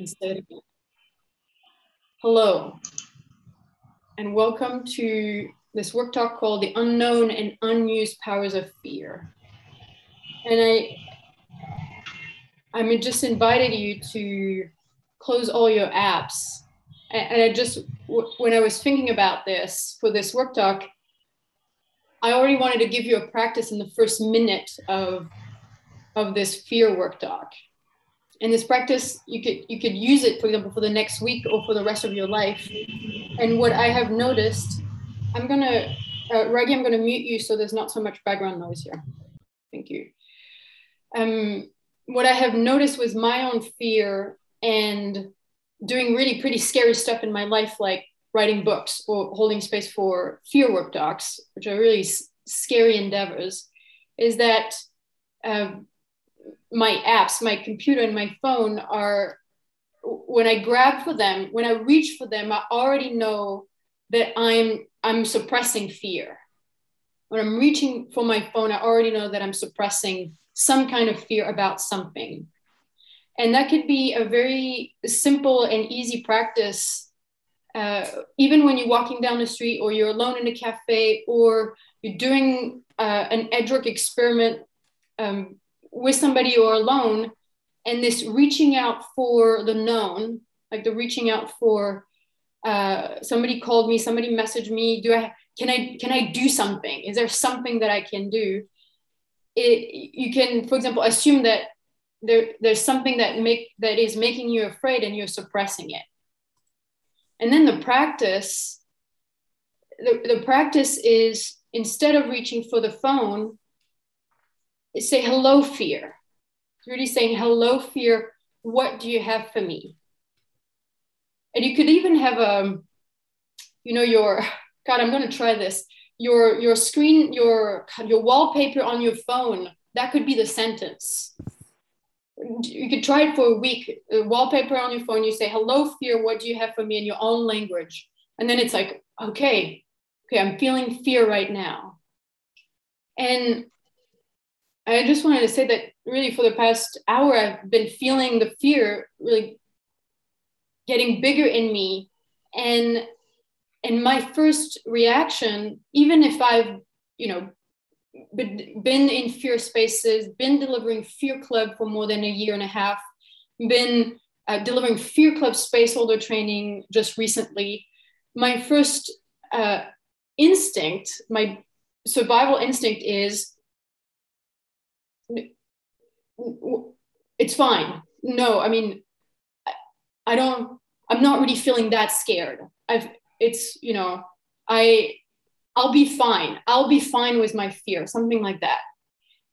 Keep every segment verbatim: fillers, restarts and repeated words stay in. And say it again. Hello, and welcome to this work talk called The Unknown and Unused Powers of Fear. And I, I just invited you to close all your apps. And I just, when I was thinking about this for this work talk, I already wanted to give you a practice in the first minute of, of this fear work talk. And this practice, you could you could use it, for example, for the next week or for the rest of your life. And what I have noticed, I'm gonna, uh, Reggie, I'm gonna mute you so there's not so much background noise here. Thank you. Um, what I have noticed with my own fear and doing really pretty scary stuff in my life, like writing books or holding space for fear work talks, which are really s- scary endeavors, is that uh, my apps, my computer and my phone are, when I grab for them, when I reach for them, I already know that I'm I'm suppressing fear. When I'm reaching for my phone, I already know that I'm suppressing some kind of fear about something. And that could be a very simple and easy practice. Uh, even when you're walking down the street or you're alone in a cafe or you're doing uh, an Edgework experiment um, with somebody or alone, and this reaching out for the known, like the reaching out for uh, somebody called me, somebody messaged me, do I, can I, can I do something? Is there something that I can do? It, you can, for example, assume that there, there's something that make, that is making you afraid and you're suppressing it. And then the practice, the, the practice is, instead of reaching for the phone, say, hello, fear. It's really saying, hello, fear, what do you have for me? And you could even have, a, you know, your, God, I'm gonna try this. Your, your screen, your, your wallpaper on your phone, that could be the sentence. You could try it for a week, a wallpaper on your phone, you say, hello, fear, what do you have for me in your own language? And then it's like, okay, okay, I'm feeling fear right now. And I just wanted to say that really for the past hour, I've been feeling the fear really getting bigger in me. And, and my first reaction, even if I've, you know, been in fear spaces, been delivering Fear Club for more than a year and a half, been uh, delivering Fear Club space holder training just recently. My first uh, instinct, my survival instinct is, it's fine. No, I mean, I don't, I'm not really feeling that scared. I've, it's, you know, I, I'll be fine. I'll be fine with my fear, something like that.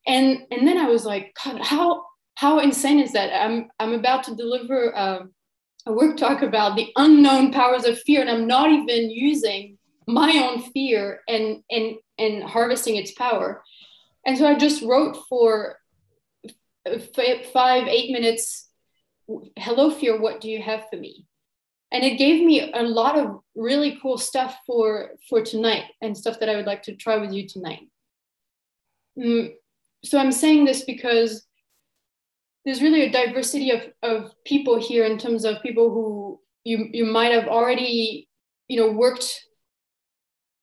And and then I was like, God, how how insane is that? I'm I'm about to deliver uh, a work talk about the unknown powers of fear, and I'm not even using my own fear and and and harvesting its power. And so I just wrote for five, eight minutes, hello, fear, what do you have for me? And it gave me a lot of really cool stuff for, for tonight and stuff that I would like to try with you tonight. Mm, so I'm saying this because there's really a diversity of, of people here in terms of people who you, you might have already, you know, worked,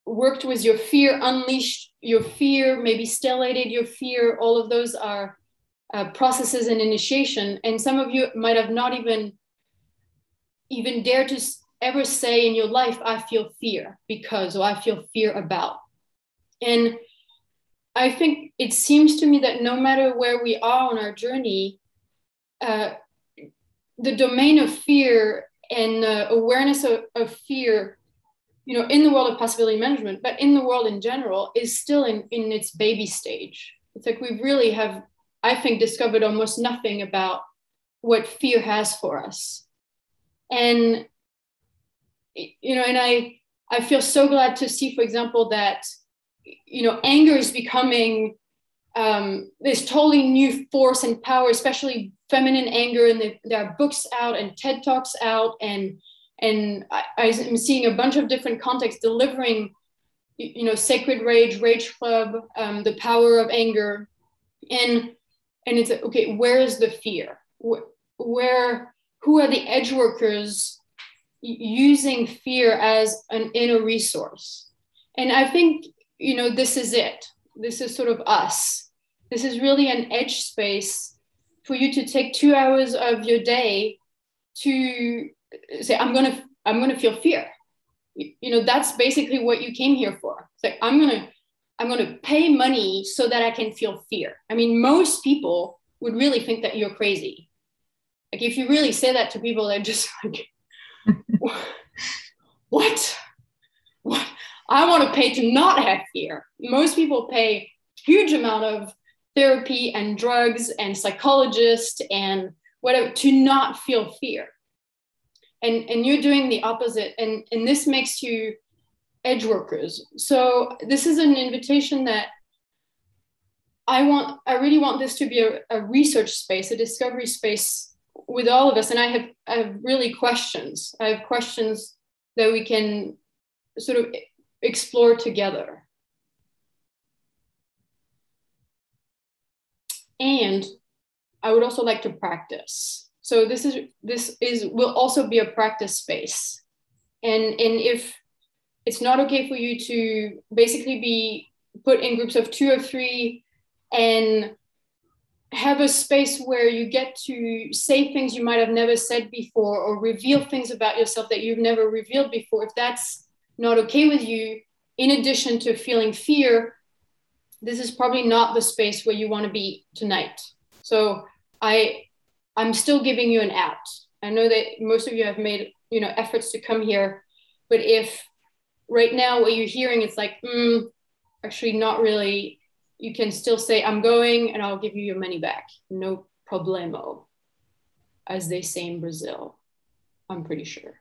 worked with your fear, unleashed your fear, maybe stellated your fear. All of those are uh, processes and initiation. And some of you might have not even even dare to ever say in your life, I feel fear because, or I feel fear about. And I think it seems to me that no matter where we are on our journey, uh, the domain of fear and uh, awareness of, of fear, you know, in the world of possibility management, but in the world in general, is still in, in its baby stage. It's like we really have, I think, discovered almost nothing about what fear has for us. And, you know, and I, I feel so glad to see, for example, that, you know, anger is becoming um, this totally new force and power, especially feminine anger. And the, there are books out and TED Talks out. And, and I, I'm seeing a bunch of different contexts delivering, you know, Sacred Rage, Rage Club, um, the power of anger. And, and it's, okay, where is the fear? Where, where who are the edge workers using fear as an inner resource? And I think, you know, this is it. This is sort of us. This is really an edge space for you to take two hours of your day to say, I'm going to, I'm going to feel fear. You know, that's basically what you came here for. It's like, I'm going to, I'm going to pay money so that I can feel fear. I mean, most people would really think that you're crazy. Like, if you really say that to people, they're just like, what? What? I want to pay to not have fear. Most people pay huge amount of therapy and drugs and psychologists and whatever to not feel fear. And, and you're doing the opposite. And, and this makes you edge workers. So this is an invitation that I want, I really want this to be a, a research space, a discovery space with all of us. And I have, I have really questions. I have questions that we can sort of explore together. And I would also like to practice. So this is this is will also be a practice space. And, and if it's not okay for you to basically be put in groups of two or three and have a space where you get to say things you might have never said before or reveal things about yourself that you've never revealed before, if that's not okay with you, in addition to feeling fear, this is probably not the space where you want to be tonight. So I, I'm still giving you an out. I know that most of you have made, you know, efforts to come here, but if right now what you're hearing, it's like, mm, actually not really, you can still say, I'm going and I'll give you your money back. No problemo, as they say in Brazil, I'm pretty sure.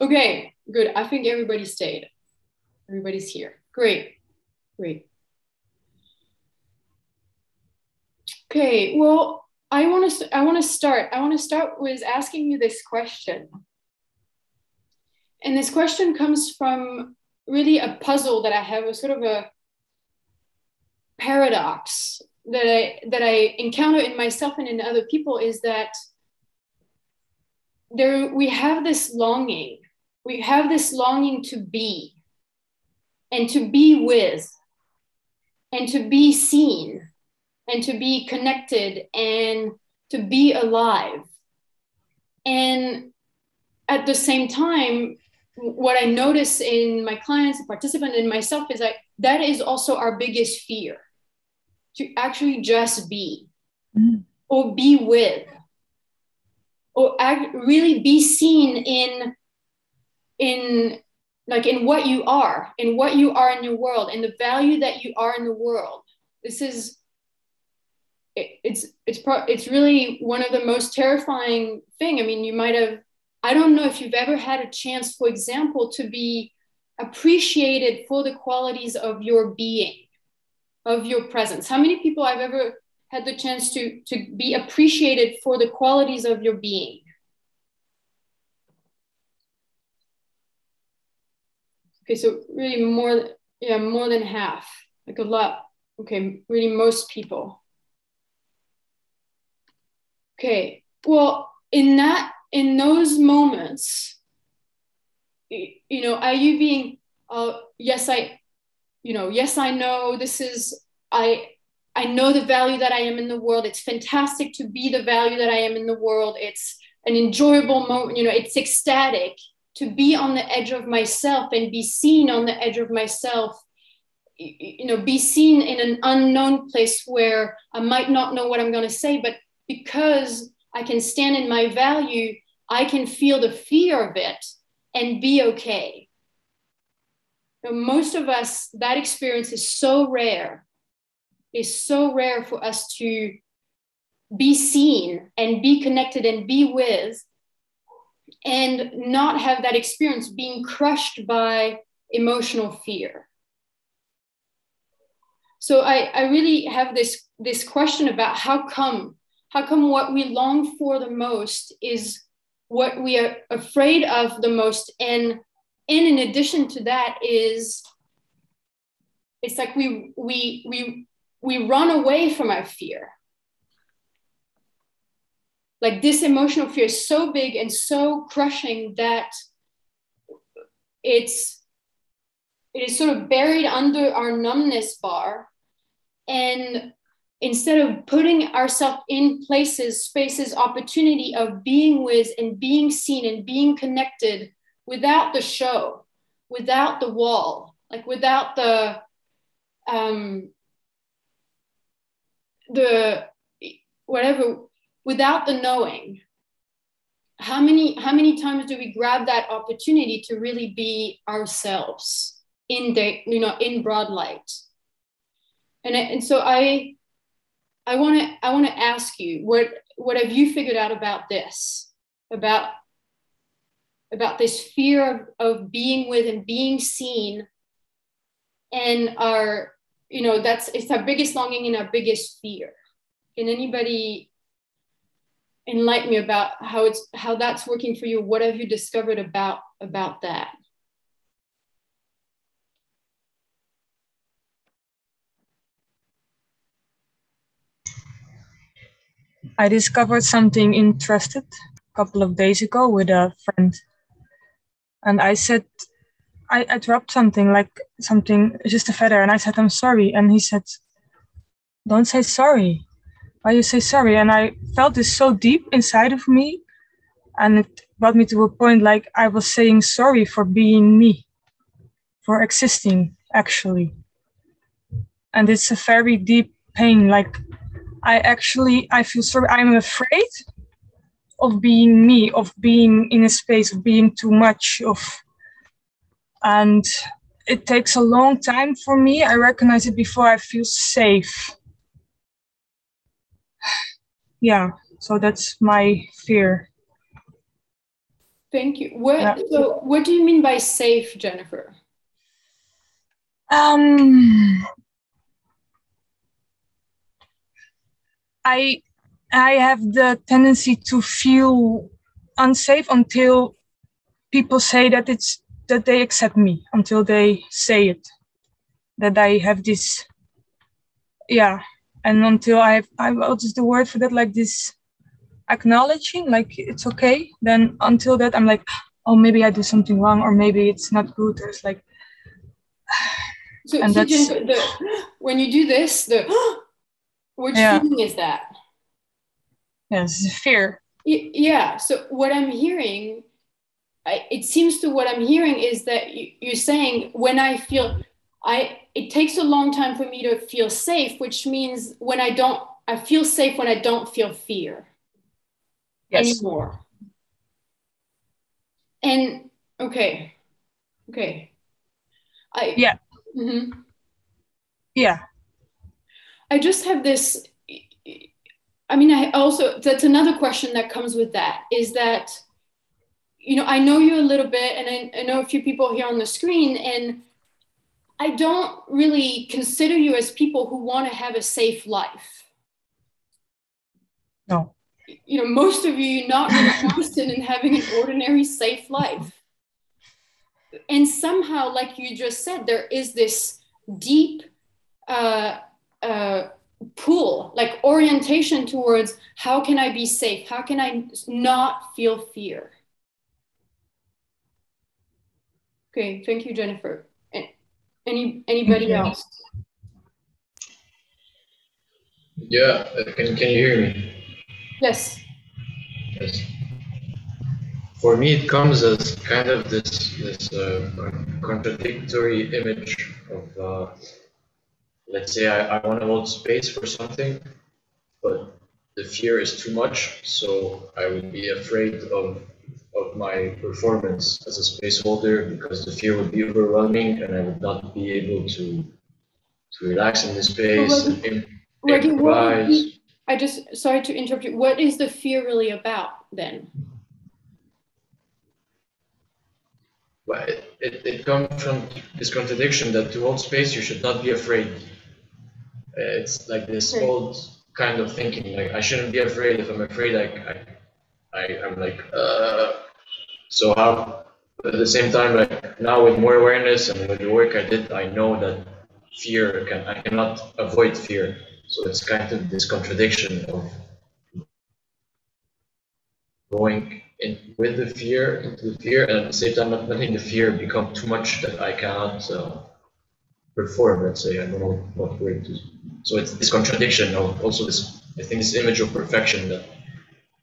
Okay, good. I think everybody stayed. Everybody's here. Great, great. Okay, well, I want to. I want to start. I want to start with asking you this question. And this question comes from really a puzzle that I have, a sort of a paradox that I that I encounter in myself and in other people, is that there we have this longing. We have this longing to be, and to be with, and to be seen, and to be connected, and to be alive. And at the same time, what I notice in my clients, the participant, and myself is that that is also our biggest fear, to actually just be, mm. or be with, or act, really be seen in, in like in what you are, in what you are in your world, and the value that you are in the world. This is, it, it's it's pro- it's really one of the most terrifying thing. I mean, you might have. I don't know if you've ever had a chance, for example, to be appreciated for the qualities of your being, of your presence. How many people I've ever had the chance to, to be appreciated for the qualities of your being? Okay, so really more, yeah, more than half, like a lot. Okay, really most people. Okay, well, in that, in those moments, you know, are you being, uh, yes, I, you know, yes, I know this is, I, I know the value that I am in the world. It's fantastic to be the value that I am in the world. It's an enjoyable moment. You know, it's ecstatic to be on the edge of myself and be seen on the edge of myself, you know, be seen in an unknown place where I might not know what I'm going to say, but because I can stand in my value, I can feel the fear of it and be okay. Now, most of us, that experience is so rare. It's so rare for us to be seen and be connected and be with and not have that experience being crushed by emotional fear. So I, I really have this, this question about how come, how come what we long for the most is what we are afraid of the most. And, and in addition to that is, it's like we, we, we, we run away from our fear. like this emotional fear is so big and so crushing that it's it is sort of buried under our numbness bar. And instead of putting ourselves in places, spaces, opportunity of being with and being seen and being connected without the show, without the wall, like without the, um, the whatever, without the knowing. How many, how many times do we grab that opportunity to really be ourselves in the, you know, in broad light? And, and so I, I want to, I want to ask you, what, what have you figured out about this, about, about this fear of, of being with and being seen, and our, you know, that's, it's our biggest longing and our biggest fear. Can anybody enlighten me about how it's, how that's working for you? What have you discovered about, about that? I discovered something interesting a couple of days ago with a friend. And I said, I, I dropped something, like something, just a feather. And I said, I'm sorry. And he said, don't say sorry. Why you say sorry? And I felt this so deep inside of me. And it brought me to a point like I was saying sorry for being me, for existing, actually. And it's a very deep pain, like, I actually, I feel sorry, I'm afraid of being me, of being in a space, of being too much of, and it takes a long time for me. I recognize it before I feel safe. Yeah, so that's my fear. Thank you. What, yeah. So what do you mean by safe, Jennifer? Um. I I have the tendency to feel unsafe until people say that it's that they accept me, until they say it, that I have this, yeah, and until I have, I what is the word for that, like this acknowledging, like it's okay, then until that I'm like, oh, maybe I do something wrong, or maybe it's not good, or it's like, so, and so that's, Jennifer, the, when you do this, the which yeah. feeling is that? Yes, fear. Yeah. So what I'm hearing, I, it seems to what I'm hearing is that you, you're saying when I feel, I it takes a long time for me to feel safe, which means when I don't, I feel safe when I don't feel fear yes. anymore. And okay, okay. I yeah. Mm-hmm. Yeah. I just have this, I mean, I also, that's another question that comes with that is that, you know, I know you a little bit and I, I know a few people here on the screen, and I don't really consider you as people who want to have a safe life. No. You know, most of you, you're not really interested in having an ordinary safe life. And somehow, like you just said, there is this deep, uh, Uh, pull, like orientation towards how can I be safe? How can I not feel fear? Okay, thank you, Jennifer. Any anybody mm-hmm. else? Yeah, can can you hear me? Yes. Yes. For me, it comes as kind of this this uh, contradictory image of. Uh, Let's say I, I want to hold space for something, but the fear is too much, so I would be afraid of of my performance as a space holder because the fear would be overwhelming and I would not be able to to relax in the space. Well, and imp- improvise. I just, sorry to interrupt you, what is the fear really about then? But it, it, it comes from this contradiction that to hold space, you should not be afraid. It's like this okay. old kind of thinking, like I shouldn't be afraid. If I'm afraid, I, I, I I'm like, uh, so how, at the same time, like now with more awareness and with the work I did, I know that fear can, I cannot avoid fear. So it's kind of this contradiction of going in with the fear, into the fear, and at the same time not letting the fear become too much that I cannot uh, perform, let's say. I don't know what way to. So it's this contradiction of also this, I think, this image of perfection that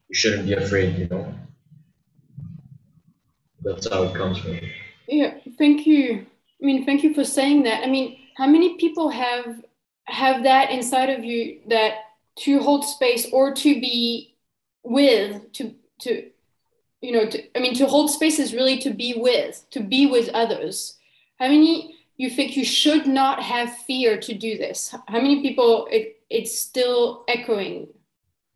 you shouldn't be afraid, you know. That's how it comes from. Yeah, thank you. I mean, thank you for saying that. I mean, how many people have have that inside of you, that to hold space or to be with, to to you know, to, I mean, to hold space is really to be with, to be with others. How many you think you should not have fear to do this? How many people it, it's still echoing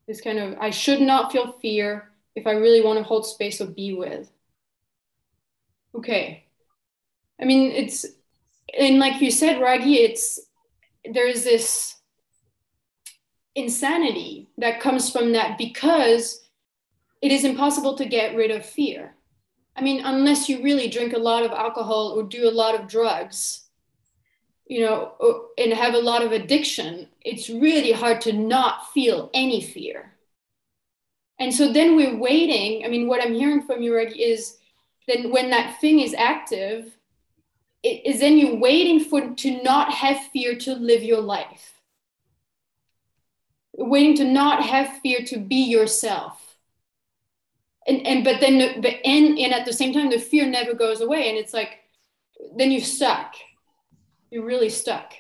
this kind of, I should not feel fear if I really want to hold space or be with. Okay. I mean, it's, and like you said, Raghi, it's, there's this insanity that comes from that, because it is impossible to get rid of fear. I mean, unless you really drink a lot of alcohol or do a lot of drugs, you know, or, and have a lot of addiction, it's really hard to not feel any fear. And so then we're waiting. I mean, what I'm hearing from you, Raghi, is then when that thing is active, it is then you're waiting for to not have fear to live your life. Waiting to not have fear to be yourself. And and but then but and, and at the same time the fear never goes away, and it's like then you're stuck. You're really stuck.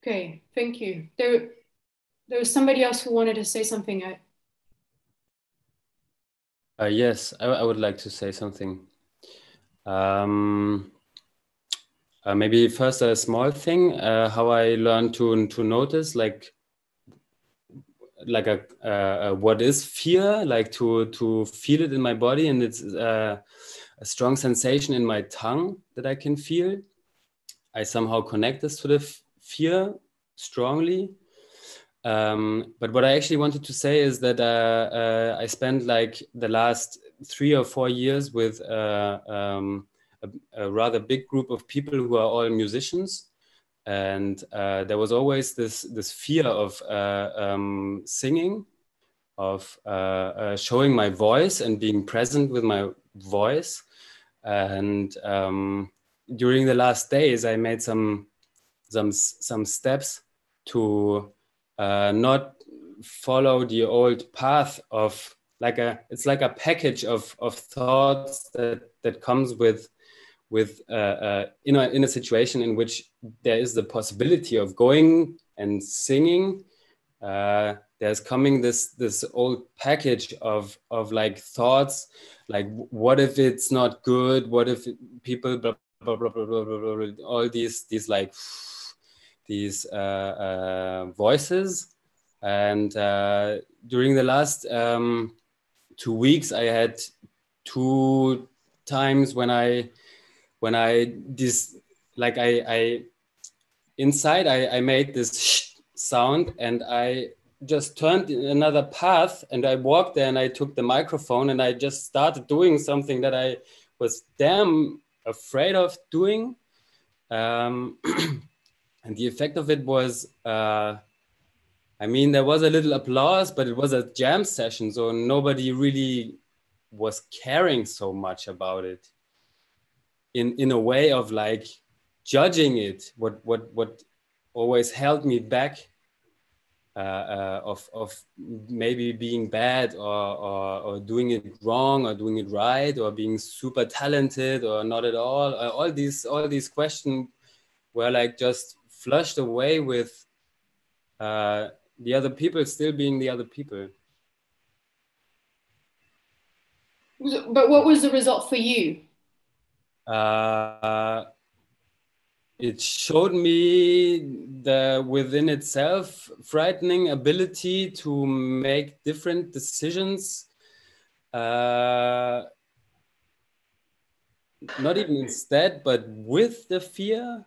Okay, thank you. There there was somebody else who wanted to say something. I Uh, yes, I, I would like to say something. Um, uh, maybe first a small thing, uh, how I learned to to notice, like, like a, uh, a what is fear, like to to feel it in my body, and it's uh, a strong sensation in my tongue that I can feel. I somehow connect this to the f- fear strongly. Um, but what I actually wanted to say is that uh, uh, I spent like the last three or four years with uh, um, a, a rather big group of people who are all musicians, and uh, there was always this this fear of uh, um, singing, of uh, uh, showing my voice and being present with my voice. And um, during the last days, I made some some some steps to Uh, not follow the old path of like a, it's like a package of of thoughts that, that comes with with uh, uh, in a in a situation in which there is the possibility of going and singing. Uh, there's coming this this old package of of like thoughts, like what if it's not good? What if people blah blah blah blah blah blah, blah, blah, all these these like. these uh, uh, voices. And uh, during the last um, two weeks, I had two times when I, when I, this, like I, I inside, I, I made this shh sound, and I just turned another path, and I walked there, and I took the microphone, and I just started doing something that I was damn afraid of doing. Um, And the effect of it was, uh, I mean, there was a little applause, but it was a jam session. So nobody really was caring so much about it in, in a way of like judging it. What, what, what always held me back uh, uh, of, of maybe being bad or, or, or doing it wrong or doing it right or being super talented or not at all. Uh, all these, all these questions were like just flushed away with uh, the other people still being the other people. But what was the result for you? Uh, it showed me the within itself frightening ability to make different decisions. Uh, not even instead, but with the fear.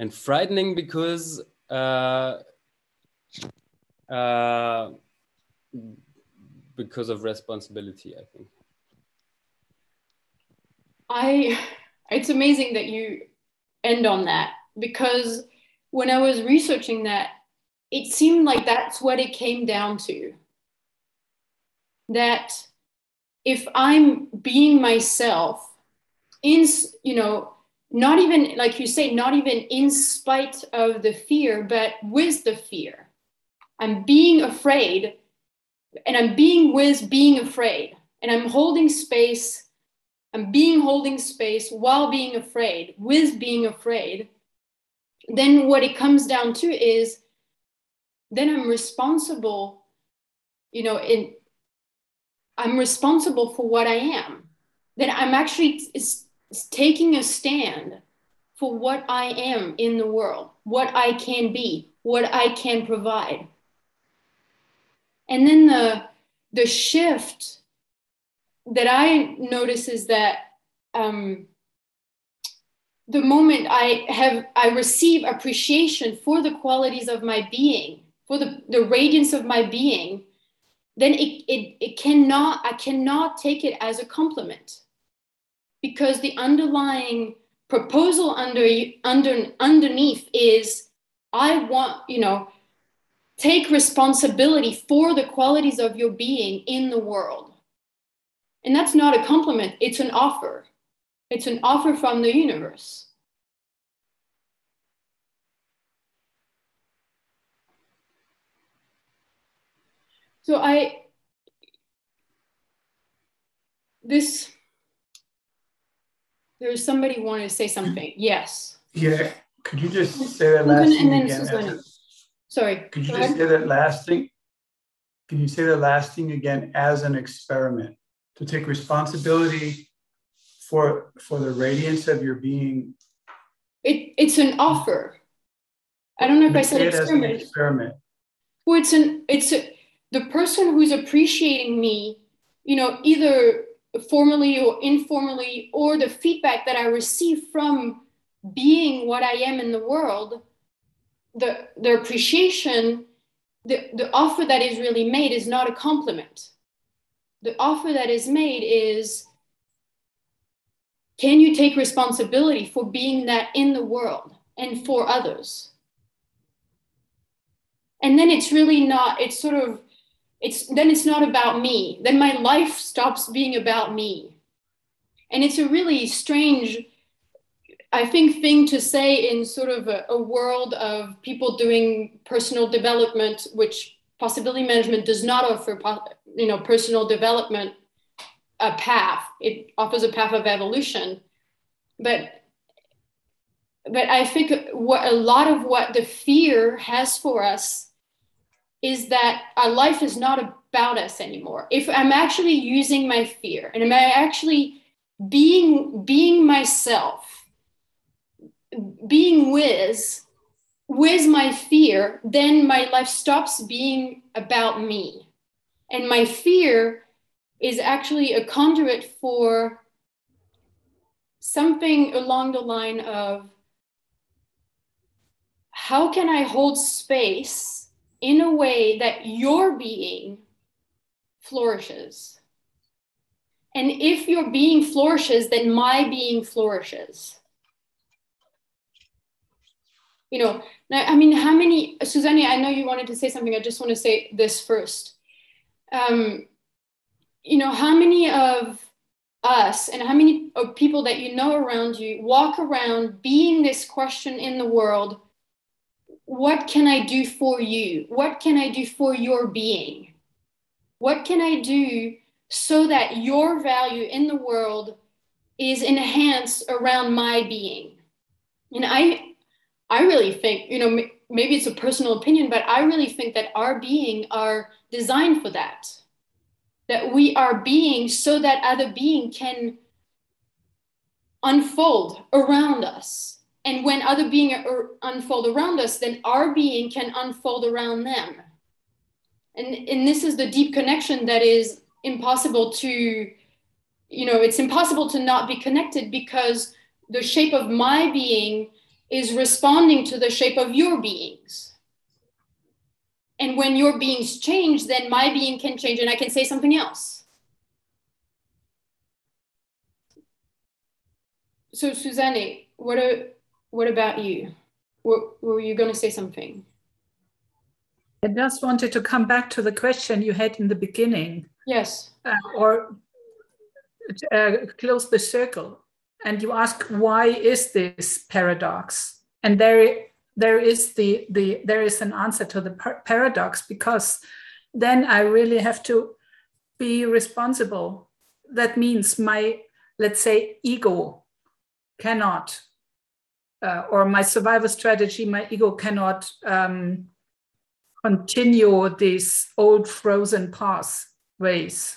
And frightening because uh, uh, because of responsibility, I think. I it's amazing that you end on that, because when I was researching that, it seemed like that's what it came down to. That if I'm being myself, in, you know, not even, like you say, not even in spite of the fear, but with the fear. I'm being afraid, and I'm being with being afraid, and I'm holding space. I'm being holding space while being afraid, with being afraid. Then what it comes down to is, then I'm responsible, you know, in, I'm responsible for what I am. Then I'm actually t- taking a stand for what I am in the world, what I can be, what I can provide. And then the, the shift that I notice is that um, the moment I have, I receive appreciation for the qualities of my being, for the, the radiance of my being, then it, it, it cannot, I cannot take it as a compliment, because the underlying proposal under, under underneath is, I want, you know, take responsibility for the qualities of your being in the world. And that's not a compliment, it's an offer. It's an offer from the universe. So I, this, there was somebody wanted to say something. Yes. Yeah. Could you just say that last thing again? Sorry. Could you just say that last thing? Can you say the last thing again as an experiment? To take responsibility for for the radiance of your being. It it's an offer. I don't know if I said experiment. As an experiment. Well, it's an it's a, the person who's appreciating me, you know, either formally or informally, or the feedback that I receive from being what I am in the world, the, the appreciation, the, the offer that is really made is not a compliment. The offer that is made is, can you take responsibility for being that in the world and for others? And then it's really not, it's sort of, It's then it's not about me. Then my life stops being about me. And it's a really strange, I think, thing to say in sort of a, a world of people doing personal development, which possibility management does not offer, you know, personal development, a path. It offers a path of evolution. But, but I think what a lot of what the fear has for us is that our life is not about us anymore. If I'm actually using my fear and am I actually being being myself, being with, with my fear, then my life stops being about me. And my fear is actually a conduit for something along the line of, how can I hold space in a way that your being flourishes? And if your being flourishes, then my being flourishes. You know, now, I mean, how many, Susanne, I know you wanted to say something. I just want to say this first. Um, you know, how many of us and how many of people that you know around you walk around being this question in the world? What can I do for you? What can I do for your being? What can I do so that your value in the world is enhanced around my being? And I I really think, you know, maybe it's a personal opinion, but I really think that our being are designed for that. That we are being so that other being can unfold around us. And when other being unfold around us, then our being can unfold around them. And, and this is the deep connection that is impossible to, you know, it's impossible to not be connected, because the shape of my being is responding to the shape of your beings. And when your beings change, then my being can change and I can say something else. So Susanne, what a... What about you? Were, were you going to say something? I just wanted to come back to the question you had in the beginning. Yes. Uh, or uh, close the circle. And you ask, why is this paradox? And there, there is the, the there is an answer to the par- paradox, because then I really have to be responsible. That means my, let's say, ego cannot, uh, or my survival strategy, my ego cannot um, continue these old frozen pathways.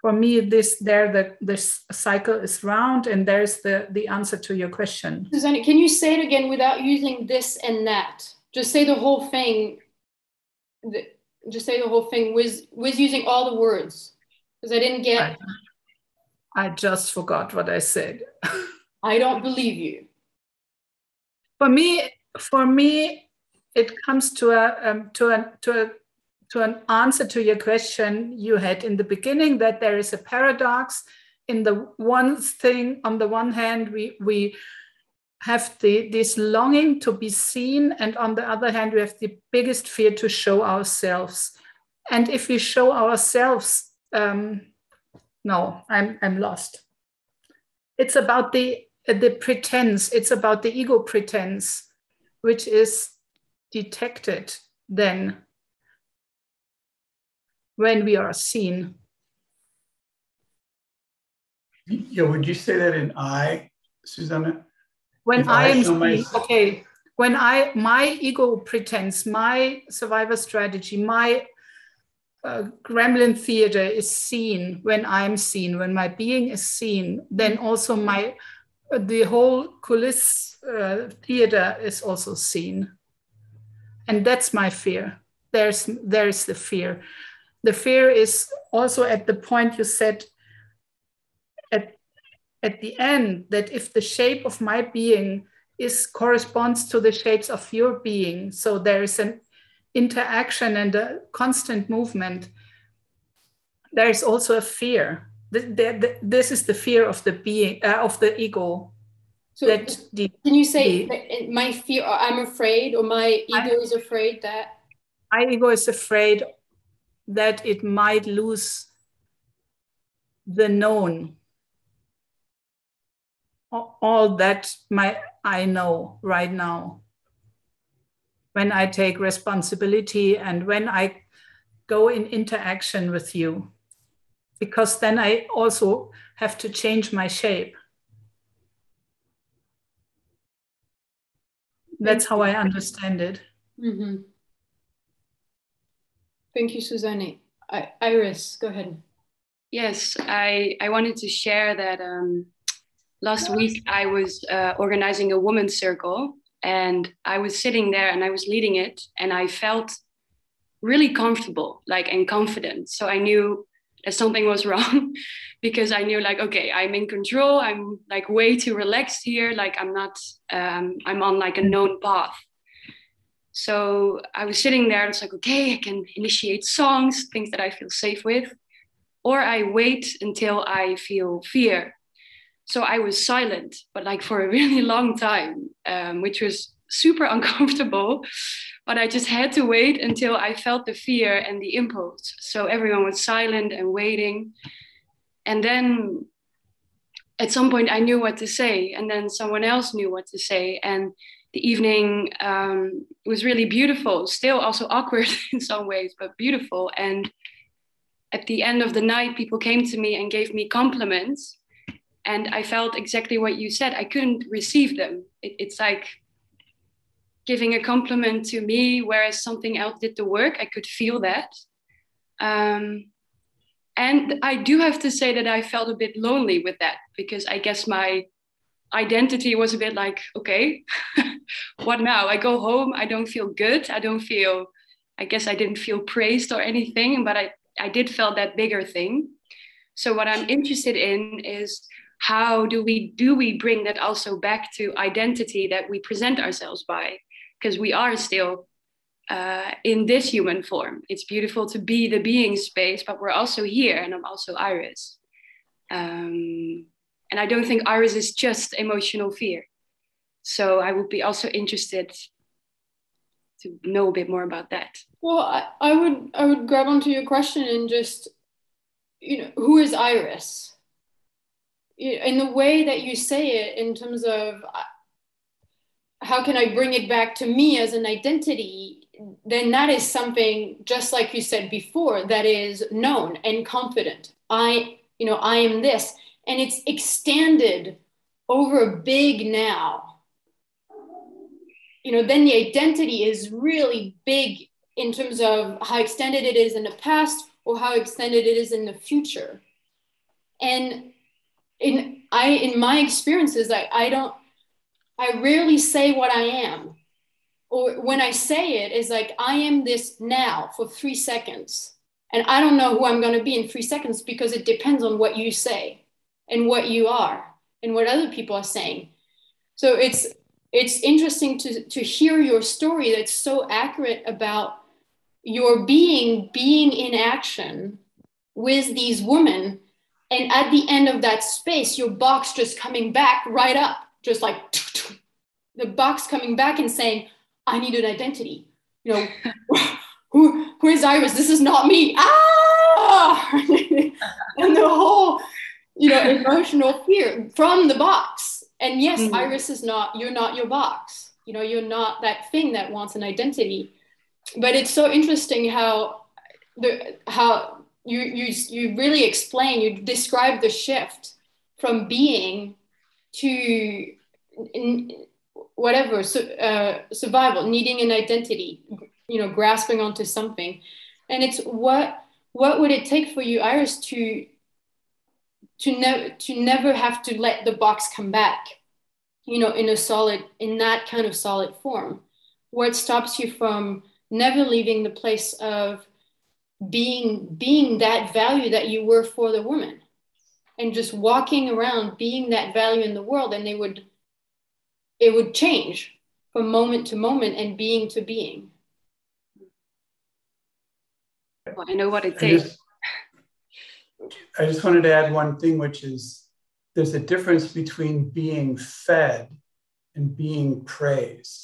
For me, this there the this cycle is round, and there's the, the answer to your question. Susanne, can you say it again without using this and that? Just say the whole thing. The, just say the whole thing with with using all the words, because I didn't get. I, I just forgot what I said. I don't believe you. For me, for me, it comes to a um, to a to a. to an answer to your question you had in the beginning, that there is a paradox in the one thing. On the one hand, we, we have the, this longing to be seen. And on the other hand, we have the biggest fear to show ourselves. And if we show ourselves, um, no, I'm, I'm lost. It's about the, the pretense. It's about the ego pretense, which is detected then when we are seen. Yeah, would you say that in I, Susanne? When I am seen, okay. When I, my ego pretense, my survival strategy, my uh, gremlin theater is seen, when I'm seen, when my being is seen, then also my, the whole coulisse uh, theater is also seen. And that's my fear. There's, there's the fear. The fear is also at the point you said at, at the end, that if the shape of my being is corresponds to the shapes of your being, so there is an interaction and a constant movement, there is also a fear. This is the fear of the being, uh, of the ego. So that the, can you say the, my fear, or I'm afraid, or my ego I, is afraid that? My ego is afraid that it might lose the known, all that my I know right now. When I take responsibility and when I go in interaction with you, because then I also have to change my shape. That's how I understand it. Mm-hmm. Thank you, Susanne. I, Iris, go ahead. Yes, I, I wanted to share that um, last week I was uh, organizing a women's circle, and I was sitting there and I was leading it, and I felt really comfortable, like, and confident. So I knew that something was wrong because I knew, like, okay, I'm in control. I'm like way too relaxed here. Like I'm not, um, I'm on like a known path. So I was sitting there and it's like, okay, I can initiate songs, things that I feel safe with, or I wait until I feel fear. So I was silent, but like for a really long time, um, which was super uncomfortable, but I just had to wait until I felt the fear and the impulse. So everyone was silent and waiting. And then at some point I knew what to say, and then someone else knew what to say. And the evening um, was really beautiful, still also awkward in some ways, but beautiful. And at the end of the night, people came to me and gave me compliments. And I felt exactly what you said. I couldn't receive them. It, it's like giving a compliment to me, whereas something else did the work. I could feel that. Um, and I do have to say that I felt a bit lonely with that, because I guess my identity was a bit like, okay, what now? I go home, I don't feel good. I don't feel, I guess I didn't feel praised or anything, but I, I did feel that bigger thing. So what I'm interested in is how do we, do we bring that also back to identity that we present ourselves by? Because we are still uh, in this human form. It's beautiful to be the being space, but we're also here, and I'm also Iris. Um, And I don't think Iris is just emotional fear. So I would be also interested to know a bit more about that. Well, I, I would I would grab onto your question and just, you know, who is Iris? In the way that you say it, in terms of how can I bring it back to me as an identity, then that is something, just like you said before, that is known and confident. I, you know, I am this. And it's extended over big now. You know, then the identity is really big in terms of how extended it is in the past or how extended it is in the future. And in I in my experiences, I, I don't I rarely say what I am. Or when I say it, it's like, I am this now for three seconds. And I don't know who I'm going to be in three seconds because it depends on what you say and what you are and what other people are saying. So it's it's interesting to, to hear your story that's so accurate about your being, being in action with these women. And at the end of that space, your box just coming back right up, just like the box coming back and saying, I need an identity. You know, who, who is Iris? This is not me. Ah! And the whole, you know, emotional fear from the box. And yes, mm-hmm. Iris is not, you're not your box. You know, you're not that thing that wants an identity. But it's so interesting how the how you you you really explain, you describe the shift from being to in, whatever, so, uh, survival, needing an identity, you know, grasping onto something. And it's what what would it take for you, Iris, to to never to never have to let the box come back, you know, in a solid, in that kind of solid form? What stops you from never leaving the place of being being that value that you were for the woman, and just walking around being that value in the world? And they would It would change from moment to moment and being to being. Well, I know what it takes. I just wanted to add one thing, which is there's a difference between being fed and being praised.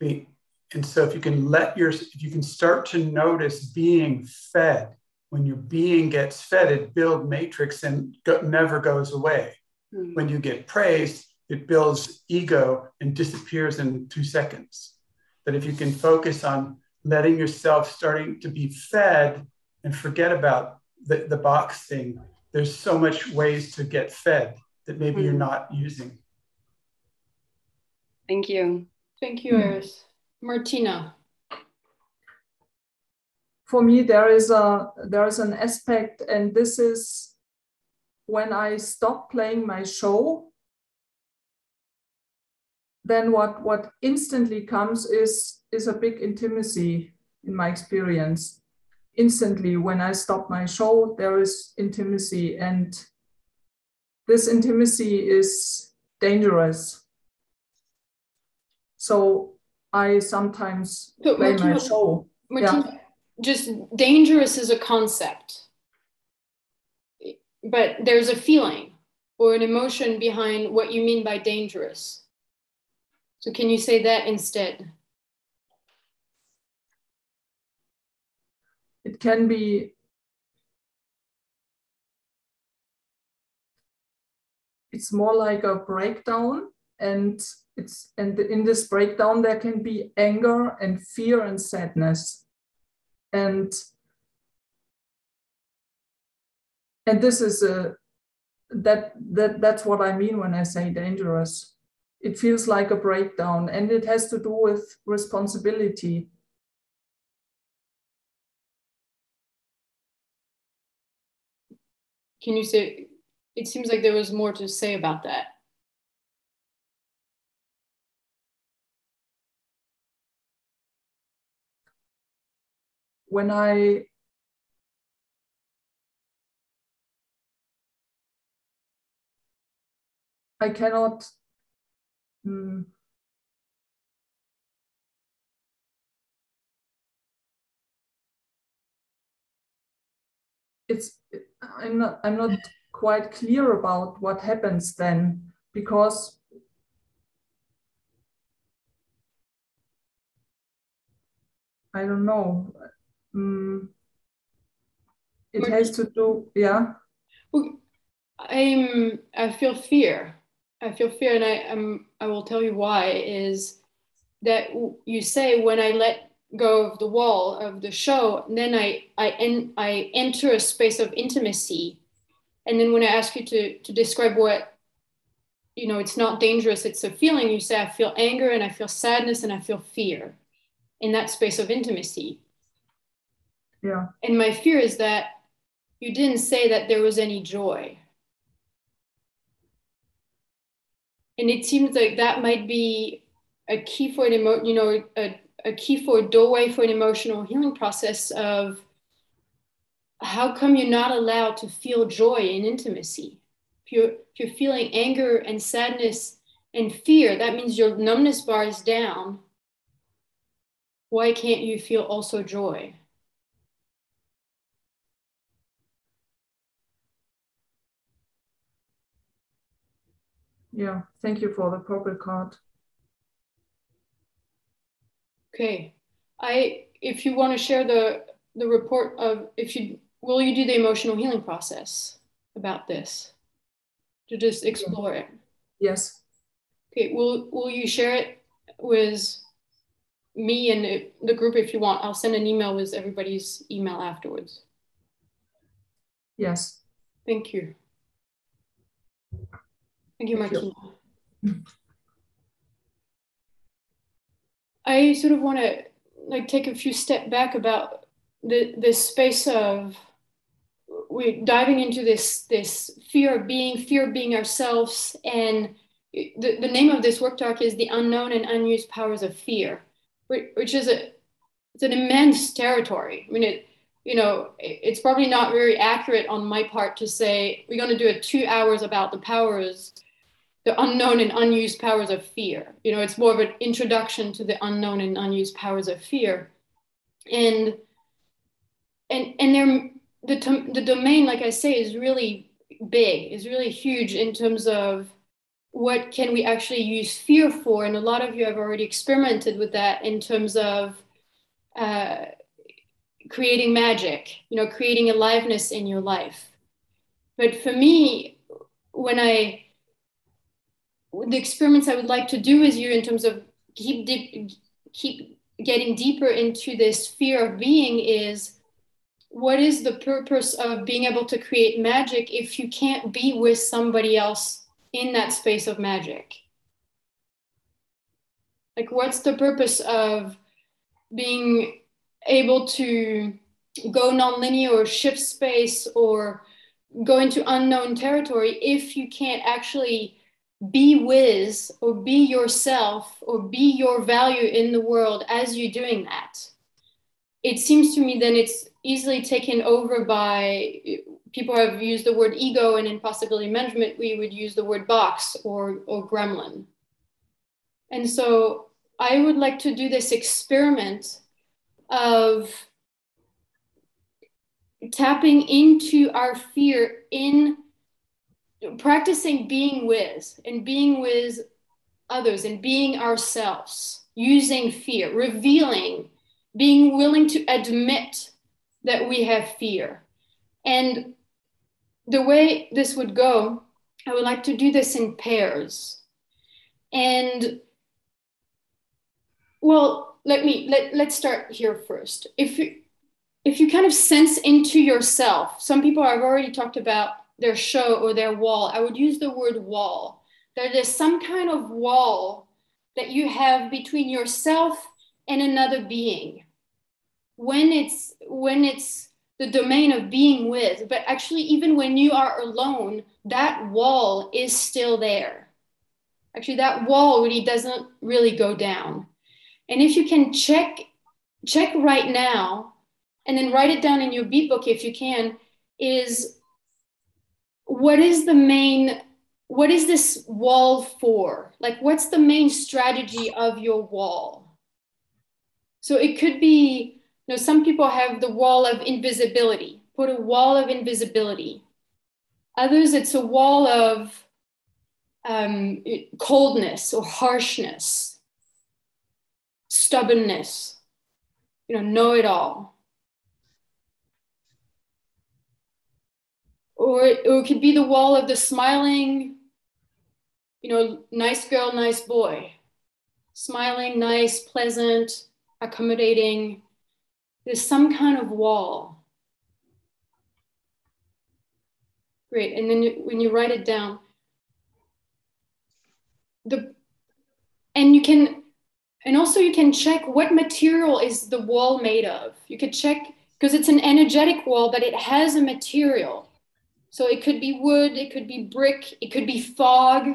Be, and so if you can let your, if you can start to notice being fed, when your being gets fed, it builds matrix and go, never goes away. Mm-hmm. When you get praised, it builds ego and disappears in two seconds. That if you can focus on letting yourself starting to be fed and forget about the, the box thing, there's so much ways to get fed that maybe mm. you're not using. Thank you. Thank you, Iris. Mm. Martina. For me, there is a there is an aspect, and this is when I stop playing my show, then what, what instantly comes is, is a big intimacy in my experience. Instantly, when I stop my show, there is intimacy, and this intimacy is dangerous. So I sometimes but play Martina, my show. Martina, yeah. Just dangerous is a concept, but there's a feeling or an emotion behind what you mean by dangerous. So can you say that instead? It can be, it's more like a breakdown, and it's and in this breakdown there can be anger and fear and sadness. And and this is a that that that's what I mean when I say dangerous. It feels like a breakdown, and it has to do with responsibility. Can you say, it seems like there was more to say about that. When I I cannot It's I'm not I'm not quite clear about what happens then, because I don't know. Um, it has to do, yeah. I'm, I feel fear. I feel fear, and I um, I will tell you why, is that you say, when I let go of the wall of the show, then I I, en- I enter a space of intimacy. And then when I ask you to, to describe what, you know, it's not dangerous, it's a feeling, you say, I feel anger and I feel sadness and I feel fear in that space of intimacy. Yeah. And my fear is that you didn't say that there was any joy. And it seems like that might be a key for an emo- you know, a, a key for a doorway for an emotional healing process of, how come you're not allowed to feel joy in intimacy? If you're, if you're feeling anger and sadness and fear, that means your numbness bar is down. Why can't you feel also joy? Yeah, thank you for the purple card. Okay, I if you want to share the the report of if you will you do the emotional healing process about this to just explore it. Yes. Okay. Will Will you share it with me and the group if you want? I'll send an email with everybody's email afterwards. Yes. Thank you. Thank you, Martina. I sort of want to like take a few step back about the this space of we're diving into this this fear of being, fear of being ourselves, and the, the name of this work talk is The Unknown and Unused Powers of Fear, which is a it's an immense territory. I mean, it, you know, it's probably not very accurate on my part to say we're going to do a two hours about the powers. The unknown and unused powers of fear. You know, it's more of an introduction to the unknown and unused powers of fear, and and and they're, the the domain, like I say, is really big. Is really huge in terms of what can we actually use fear for. And a lot of you have already experimented with that in terms of uh, creating magic. You know, creating aliveness in your life. But for me, when I the experiments I would like to do with you in terms of keep deep, keep getting deeper into this fear of being is, what is the purpose of being able to create magic if you can't be with somebody else in that space of magic? Like, what's the purpose of being able to go nonlinear or shift space or go into unknown territory if you can't actually be with or be yourself or be your value in the world as you're doing that? It seems to me then it's easily taken over by, people have used the word ego, and in possibility management we would use the word box or or gremlin. And so I would like to do this experiment of tapping into our fear in practicing being with and being with others and being ourselves, using fear, revealing, being willing to admit that we have fear. And the way this would go, I would like to do this in pairs. And well, let me let, let's start here first. If you if you kind of sense into yourself, some people I've already talked about their show or their wall. I would use the word wall. There is some kind of wall that you have between yourself and another being. When it's when it's the domain of being with, but actually even when you are alone, that wall is still there. Actually, that wall really doesn't really go down. And if you can check, check right now, and then write it down in your beat book if you can, is what is the main, what is this wall for? Like, what's the main strategy of your wall? So it could be, you know, some people have the wall of invisibility, put a wall of invisibility. Others, it's a wall of um, coldness or harshness, stubbornness. you know, know-it-all. Or, or it could be the wall of the smiling, you know, nice girl, nice boy. Smiling, nice, pleasant, accommodating. There's some kind of wall. Great, and then you, when you write it down, the, and you can, and also you can check what material is the wall made of. You could check, because it's an energetic wall, but it has a material. So it could be wood, it could be brick, it could be fog,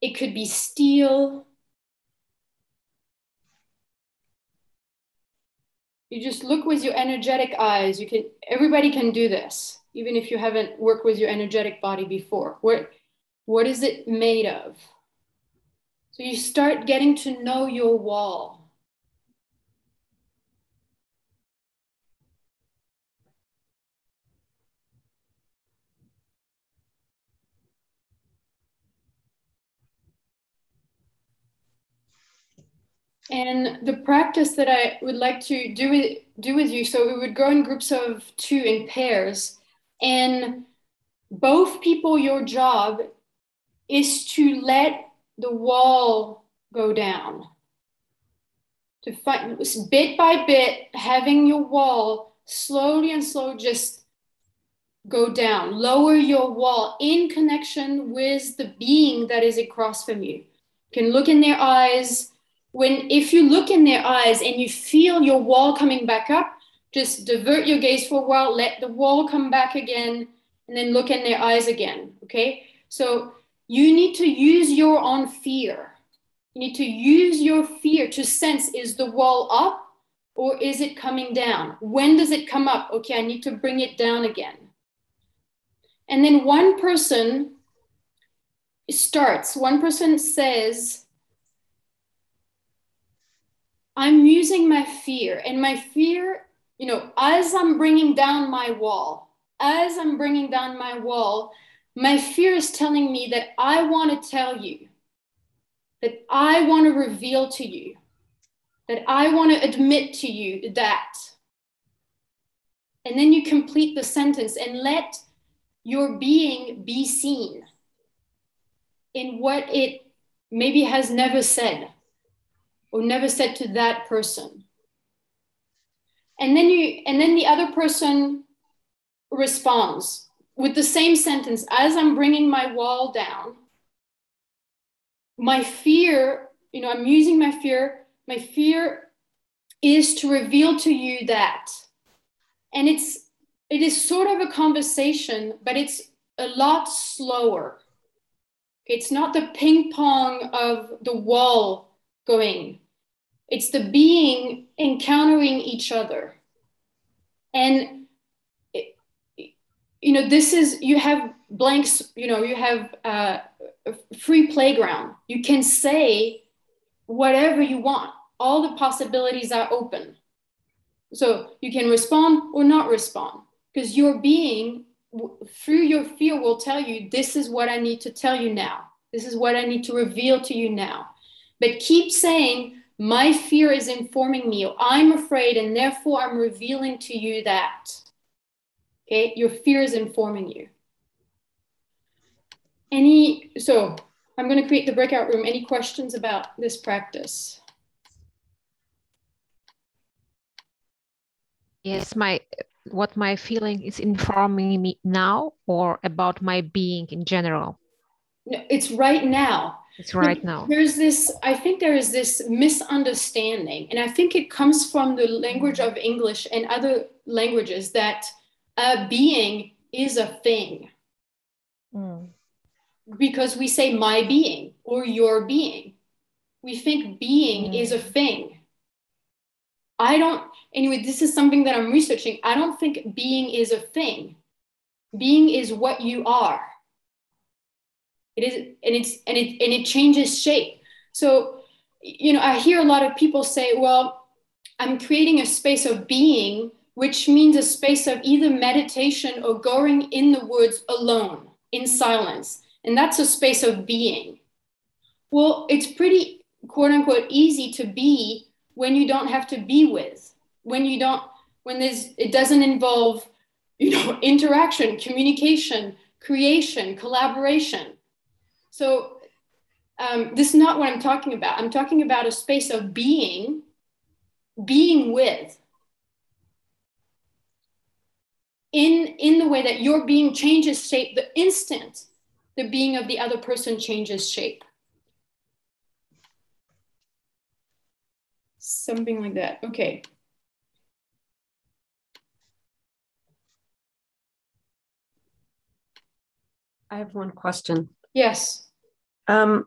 it could be steel. You just look with your energetic eyes. You can, everybody can do this, even if you haven't worked with your energetic body before. What, what is it made of? So you start getting to know your wall. And the practice that I would like to do with, do with you, so we would go in groups of two, in pairs, and both people, your job is to let the wall go down. To find, bit by bit, having your wall slowly and slowly just go down. Lower your wall in connection with the being that is across from you. You can look in their eyes. When, if you look in their eyes and you feel your wall coming back up, just divert your gaze for a while, let the wall come back again, and then look in their eyes again, okay? So you need to use your own fear. You need to use your fear to sense, is the wall up or is it coming down? When does it come up? Okay, I need to bring it down again. And then one person starts, one person says, I'm using my fear, and my fear, you know, as I'm bringing down my wall, as I'm bringing down my wall, my fear is telling me that I want to tell you, that I want to reveal to you, that I want to admit to you that. And then you complete the sentence and let your being be seen in what it maybe has never said. Or never said to that person. And then you, and then the other person responds with the same sentence, as I'm bringing my wall down, my fear, you know, I'm using my fear, my fear is to reveal to you that. And it's, it is sort of a conversation, but it's a lot slower. It's not the ping pong of the wall going. It's the being encountering each other. And, it, you know, this is, you have blanks, you know, you have uh, a free playground. You can say whatever you want. All the possibilities are open. So you can respond or not respond, because your being, w- through your fear, will tell you, this is what I need to tell you now. This is what I need to reveal to you now. But keep saying, my fear is informing me, or I'm afraid, and therefore I'm revealing to you that. Okay, your fear is informing you. Any, so I'm going to create the breakout room. Any questions about this practice? Yes, my, what my feeling is informing me now, or about my being in general? No, it's right now. It's right now. There's this, I think there is this misunderstanding, and I think it comes from the language of English and other languages, that a being is a thing. Mm. Because we say my being or your being. We think being mm. is a thing. I don't, anyway, this is something that I'm researching. I don't think being is a thing. Being is what you are. It is, and it's, and it, and it changes shape. So, you know, I hear a lot of people say, well, I'm creating a space of being, which means a space of either meditation or going in the woods alone in silence. And that's a space of being. Well, it's pretty, quote unquote, easy to be when you don't have to be with, when you don't, when there's, it doesn't involve, you know, interaction, communication, creation, collaboration. So um, this is not what I'm talking about. I'm talking about a space of being, being with. In, in the way that your being changes shape, the instant the being of the other person changes shape. Something like that, okay. I have one question. Yes. Um,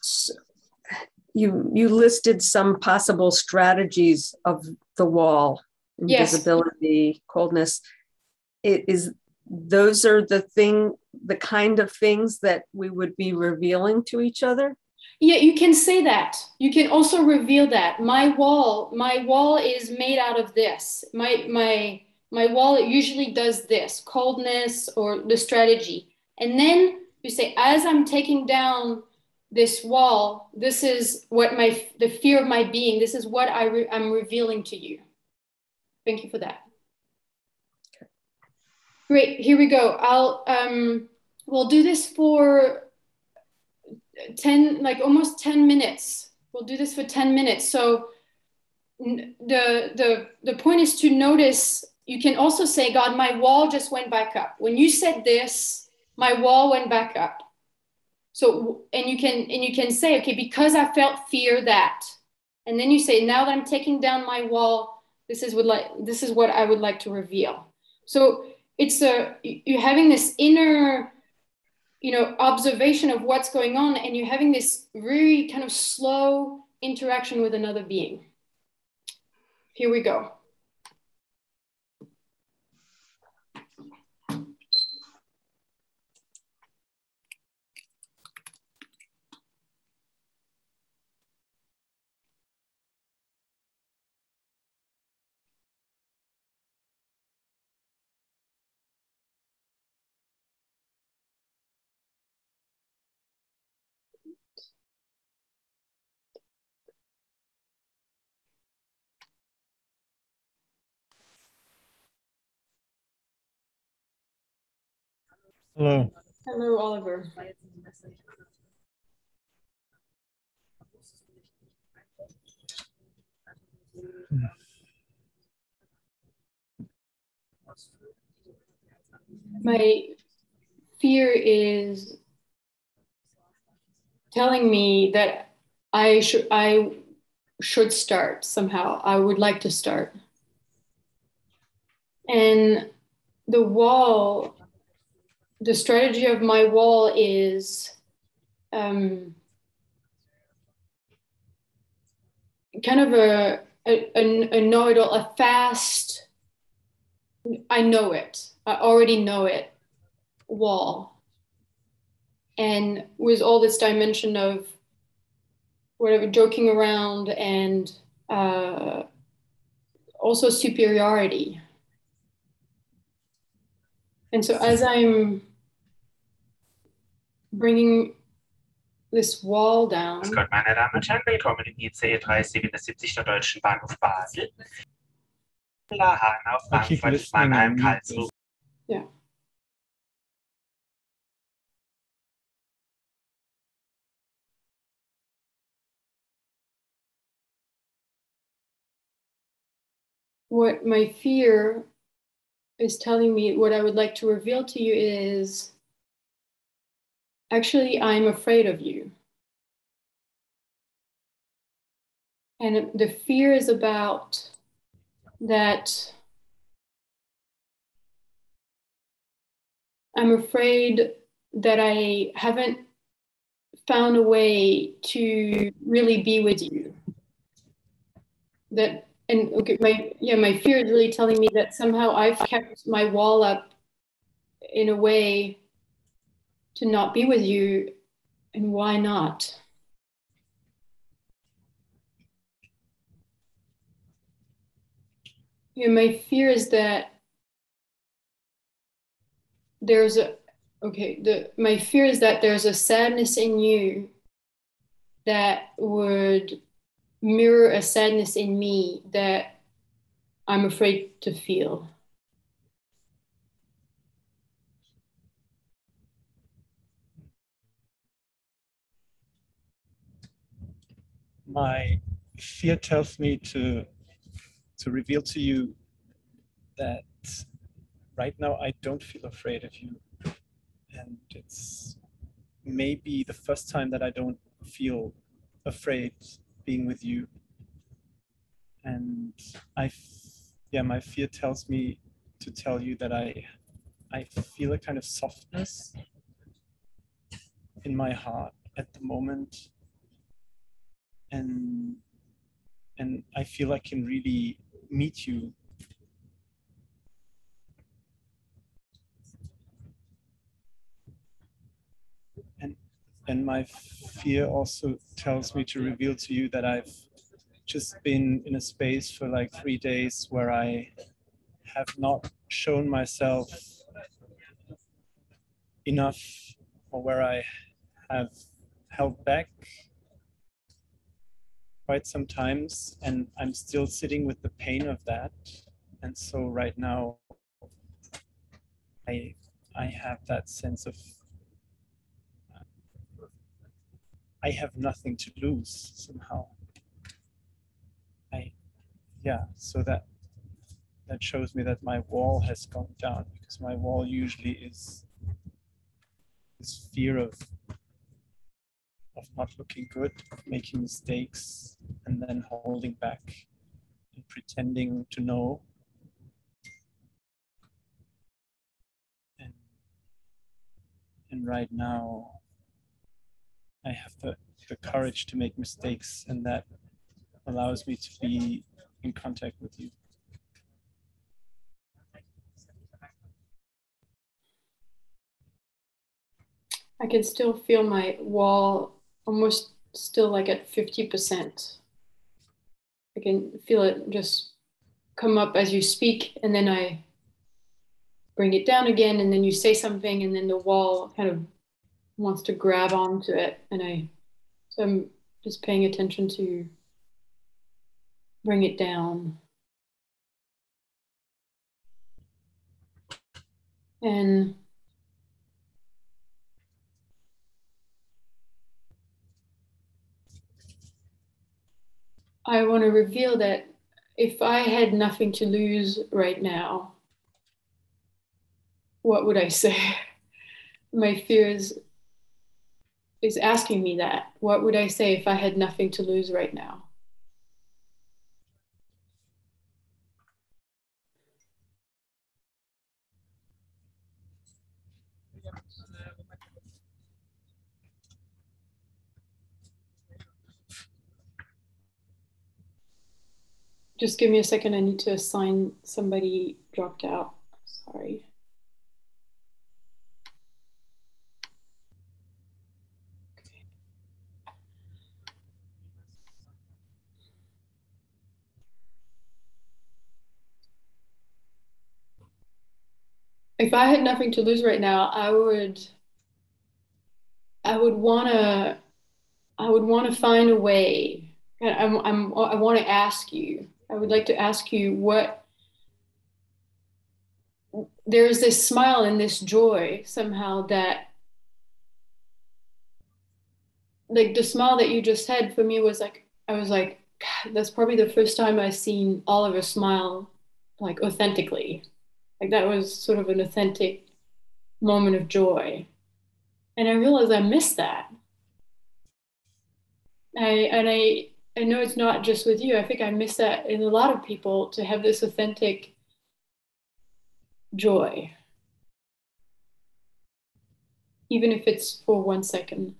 so you, you listed some possible strategies of the wall. Invisibility, yes. Coldness. It is, those are the thing, the kind of things that we would be revealing to each other. Yeah, you can say that. You can also reveal that. My wall, my wall is made out of this. My my my wall, it usually does this, coldness or the strategy. And then you say, as I'm taking down this wall, this is what my the fear of my being, this is what I re, I'm revealing to you. Thank you for that. Okay. Great, here we go. I'll, um, we'll do this for ten, like almost ten minutes. We'll do this for ten minutes. So the, the, the point is to notice, you can also say, God, my wall just went back up. When you said this, my wall went back up. So, and you can, and you can say, okay, because I felt fear that, and then you say, now that I'm taking down my wall, This is what like this is what I would like to reveal. So it's a you're having this inner, you know, observation of what's going on, and you're having this really kind of slow interaction with another being. Here we go. Hello. Hello, Oliver. Hmm. My fear is telling me that I should I should start somehow. I would like to start. And the wall The strategy of my wall is um, kind of a, a, a know-it-all, a fast, I know it, I already know it wall. And with all this dimension of whatever, joking around and uh, also superiority. And so as I'm bringing this wall down. Gott, meine Damen und Herren, willkommen im I C E drei sieben sieben der Deutschen Bahn auf Basel. Auf Frankfurt, Mannheim, Karlsruhe. Yeah. What my fear is telling me, what I would like to reveal to you is, actually, I'm afraid of you. And the fear is about that I'm afraid that I haven't found a way to really be with you. That, and okay, my, yeah, my fear is really telling me that somehow I've kept my wall up in a way to not be with you, and why not? Yeah, my fear is that there's a okay, the my fear is that there's a sadness in you that would mirror a sadness in me that I'm afraid to feel. My fear tells me to to reveal to you that right now I don't feel afraid of you, and it's maybe the first time that I don't feel afraid being with you. And I, yeah, my fear tells me to tell you that I I feel a kind of softness in my heart at the moment. And and I feel I can really meet you. And and my fear also tells me to reveal to you that I've just been in a space for like three days where I have not shown myself enough, or where I have held back quite sometimes, and I'm still sitting with the pain of that. And so right now I I have that sense of I have nothing to lose somehow. I yeah, so that that shows me that my wall has gone down, because my wall usually is this fear of of not looking good, making mistakes, and then holding back and pretending to know. And, and right now, I have the, the courage to make mistakes, and that allows me to be in contact with you. I can still feel my wall almost still like at fifty percent. I can feel it just come up as you speak, and then I bring it down again, and then you say something, and then the wall kind of wants to grab onto it, and I, so I'm just paying attention to bring it down. And I want to reveal that if I had nothing to lose right now, what would I say? My fear is, is asking me that. What would I say if I had nothing to lose right now? Just give me a second, I need to assign somebody dropped out, sorry. Okay. If I had nothing to lose right now, I would, I would wanna, I would wanna find a way. I'm, I'm, I wanna ask you, I would like to ask you what, there's this smile and this joy somehow that, like the smile that you just had for me was like, I was like, God, that's probably the first time I've seen Oliver smile like authentically. Like that was sort of an authentic moment of joy. And I realized I missed that. I, and I, I know it's not just with you. I think I miss that in a lot of people, to have this authentic joy, even if it's for one second.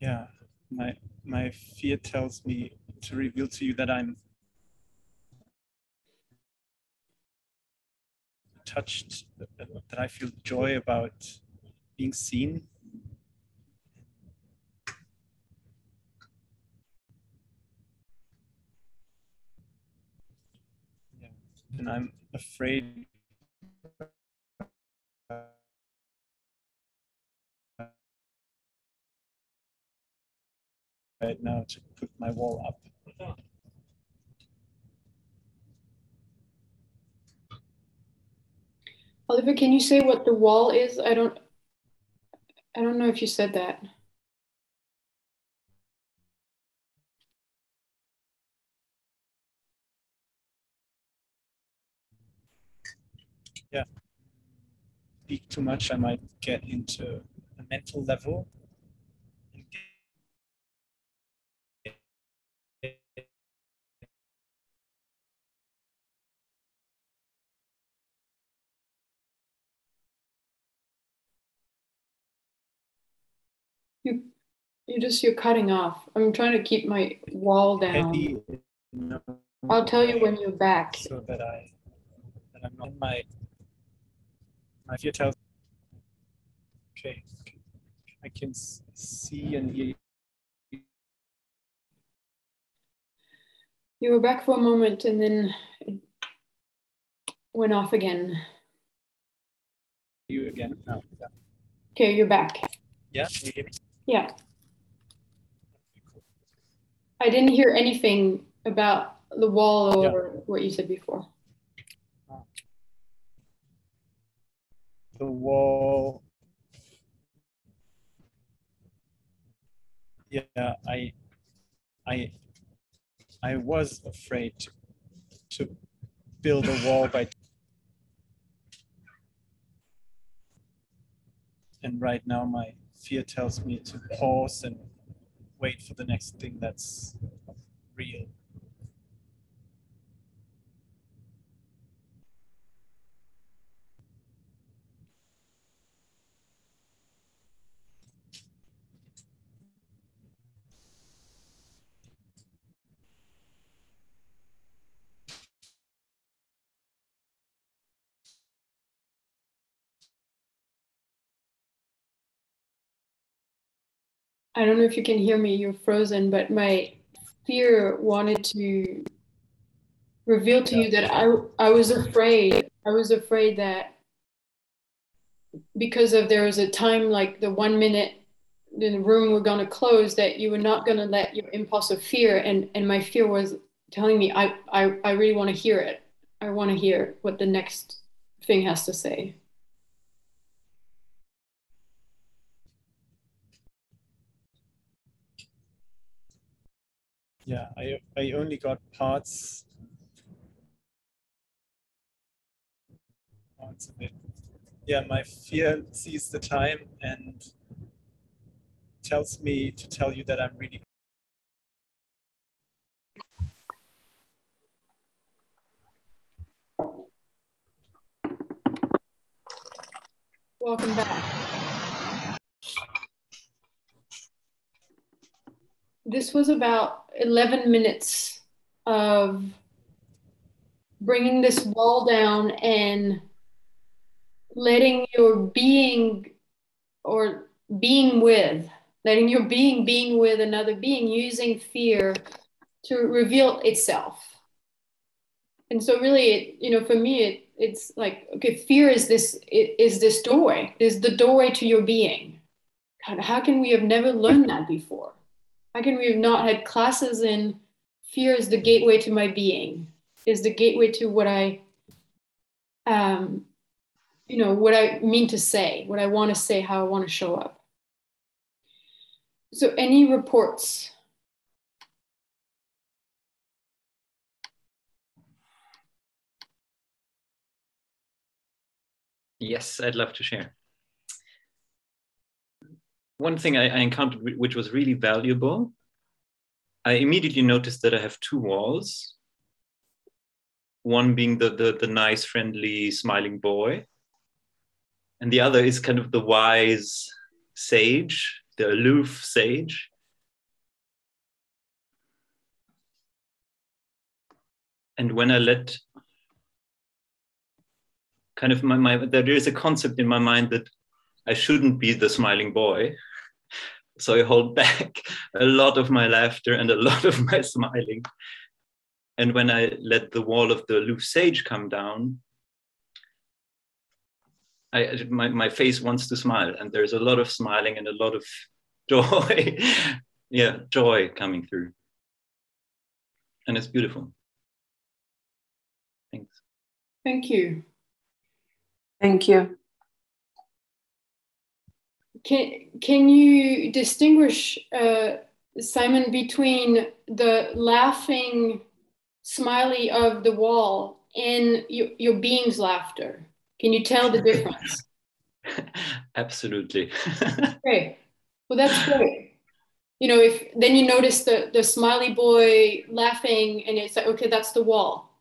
Yeah, my my fear tells me to reveal to you that I'm touched, that I feel joy about being seen. and I'm afraid right now to put my wall up. Oliver, can you say what the wall is? I don't, I don't know if you said that. Yeah, speak too much, I might get into a mental level. You, you just, you're cutting off. I'm trying to keep my wall down. I'll tell you when you're back. So that I, that I'm not in my, my fear tells. Okay, I can see and hear you. You were back for a moment and then it went off again. You again? No. Yeah. Okay, you're back. Yeah, can you hear me? Yeah. I didn't hear anything about the wall or yeah. what you said before. The wall. Yeah, I, I, I was afraid to, to build a wall by. And right now, my fear tells me to pause and wait for the next thing that's real. I don't know if you can hear me, you're frozen, but my fear wanted to reveal to you that I I was afraid. I was afraid that because of there was a time like the one minute in the room we're gonna close that you were not gonna let your impulse of fear and, and my fear was telling me I, I, I really wanna hear it. I wanna hear what the next thing has to say. Yeah, I I only got parts, parts of it. Yeah, my fear sees the time and tells me to tell you that I'm really. Welcome back. This was about eleven minutes of bringing this wall down and letting your being or being with, letting your being being with another being, using fear to reveal itself. And so really, it, you know, for me, it, it's like, okay, fear is this, it, is this doorway, is the doorway to your being. God, how can we have never learned that before? How can we have not had classes in fear is the gateway to my being, is the gateway to what I, um, you know, what I mean to say, what I want to say, how I want to show up. So any reports? Yes, I'd love to share. One thing I, I encountered, which was really valuable, I immediately noticed that I have two walls. One being the, the, the nice, friendly, smiling boy. And the other is kind of the wise sage, the aloof sage. And when I let, kind of my, my there is a concept in my mind that I shouldn't be the smiling boy. So I hold back a lot of my laughter and a lot of my smiling. And when I let the wall of the loose sage come down, I, my, my face wants to smile, and there's a lot of smiling and a lot of joy. Yeah, joy coming through. And it's beautiful. Thanks. Thank you. Thank you. Can, can you distinguish, uh, Simon, between the laughing, smiley of the wall and your, your being's laughter? Can you tell the difference? Absolutely. Great. Well, that's great. You know, if then you notice the, the smiley boy laughing, and it's like, okay, that's the wall.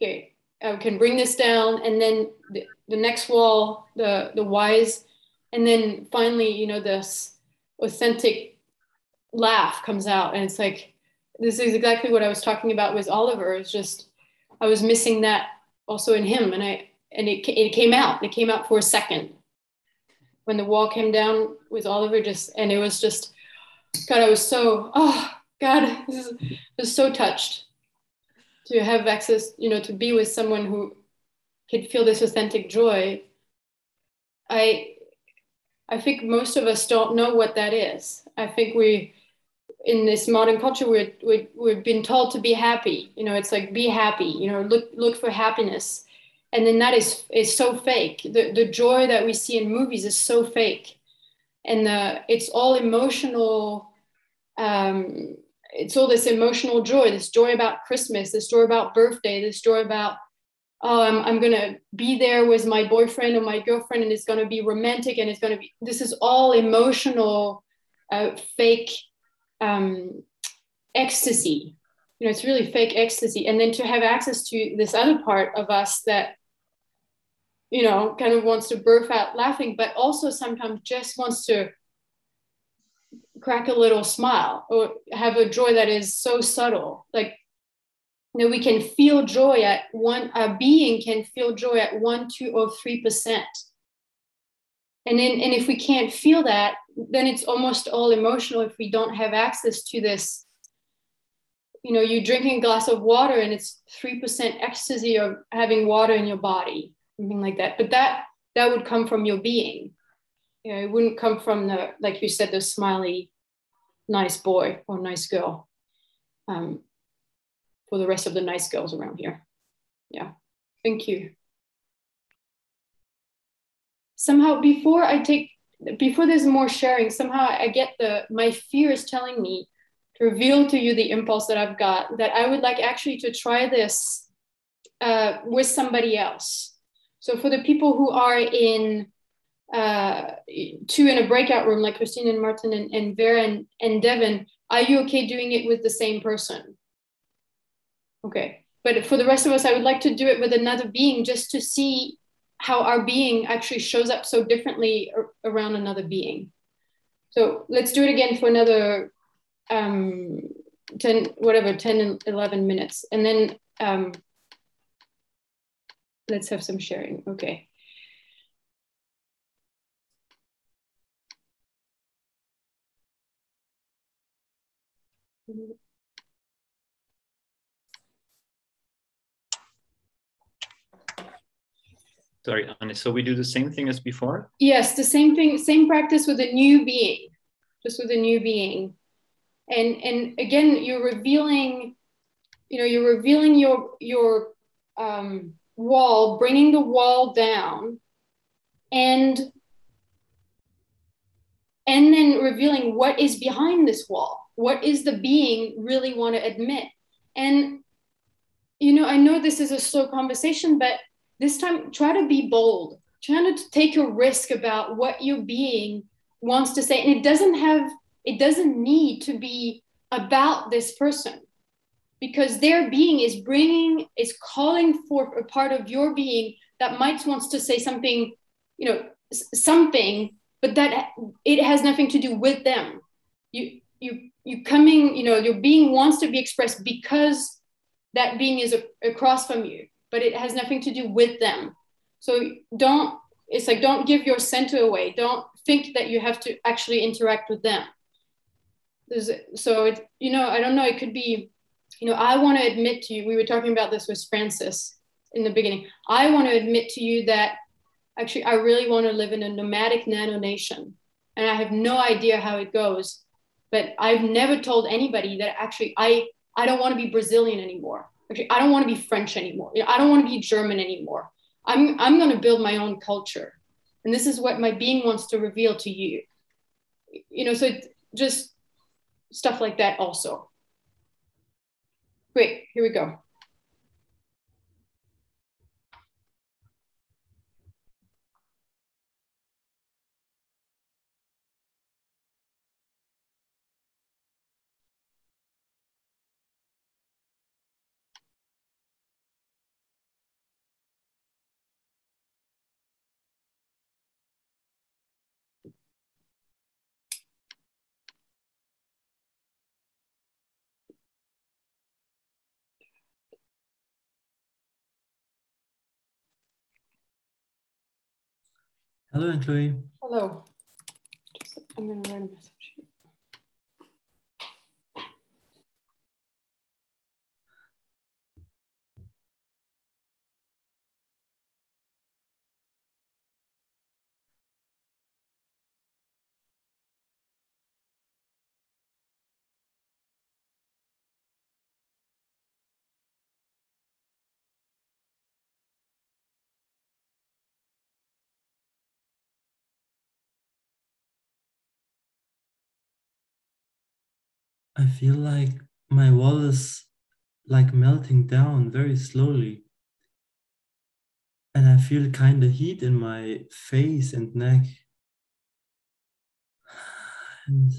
Okay, I can bring this down, and then the, the next wall, the, the wise, and then finally, you know, this authentic laugh comes out, and it's like, this is exactly what I was talking about with Oliver. It's just, I was missing that also in him, and I, And it it came out. It came out for a second when the wall came down with Oliver. Just and it was just, God, I was so oh God, this is, I was so touched to have access, you know, to be with someone who could feel this authentic joy. I I think most of us don't know what that is. I think we in this modern culture we're we we've been told to be happy. You know, it's like be happy. You know, look look for happiness. And then that is is so fake. The the joy that we see in movies is so fake, and the, it's all emotional. Um, it's all this emotional joy, this joy about Christmas, this joy about birthday, this joy about oh, I'm I'm gonna be there with my boyfriend or my girlfriend, and it's gonna be romantic, and it's gonna be. This is all emotional, uh, fake um, ecstasy. You know, it's really fake ecstasy. And then to have access to this other part of us that, you know, kind of wants to burst out laughing, but also sometimes just wants to crack a little smile or have a joy that is so subtle. Like, you know, we can feel joy at one, a being can feel joy at one, two, or three percent. And then, and if we can't feel that, then it's almost all emotional if we don't have access to this. You know, you drinking a glass of water and it's three percent ecstasy of having water in your body, something like that. But that that would come from your being. You know, it wouldn't come from the, like you said, the smiley, nice boy or nice girl. Um, for the rest of the nice girls around here. Yeah, thank you. Somehow before I take, before there's more sharing, somehow I get the, my fear is telling me, reveal to you the impulse that I've got, that I would like actually to try this uh, with somebody else. So for the people who are in uh, two in a breakout room, like Christine and Martin and, and Vera and, and Devin, are you okay doing it with the same person? Okay, but for the rest of us, I would like to do it with another being just to see how our being actually shows up so differently around another being. So let's do it again for another Um, ten, whatever, ten, eleven minutes. And then um, let's have some sharing, okay. Mm-hmm. Sorry, Anne, so we do the same thing as before? Yes, the same thing, same practice with a new being, just with a new being. And and again, you're revealing, you know, you're revealing your your um, wall, bringing the wall down, and and then revealing what is behind this wall. What is the being really want to admit? And you know, I know this is a slow conversation, but this time try to be bold. Try not to take a risk about what your being wants to say, and it doesn't have. It doesn't need to be about this person because their being is bringing, is calling forth a part of your being that might wants to say something, you know, something, but that it has nothing to do with them. You, you, you coming, you know, your being wants to be expressed because that being is a, across from you, but it has nothing to do with them. So don't, it's like, don't give your center away. Don't think that you have to actually interact with them. There's, so, it, you know, I don't know, it could be you know, I want to admit to you, we were talking about this with Francis in the beginning. I want to admit to you that actually I really want to live in a nomadic nano nation. And I have no idea how it goes, but I've never told anybody that actually I, I don't want to be Brazilian anymore. Actually, I don't want to be French anymore. You know, I don't want to be German anymore. I'm, I'm going to build my own culture. And this is what my being wants to reveal to you. You know, so it's just stuff like that also. Great, here we go. Hello, Anne-Chloe. Hello. Just, I'm going to write a message here. I feel like my wall is like melting down very slowly. And I feel kind of heat in my face and neck. And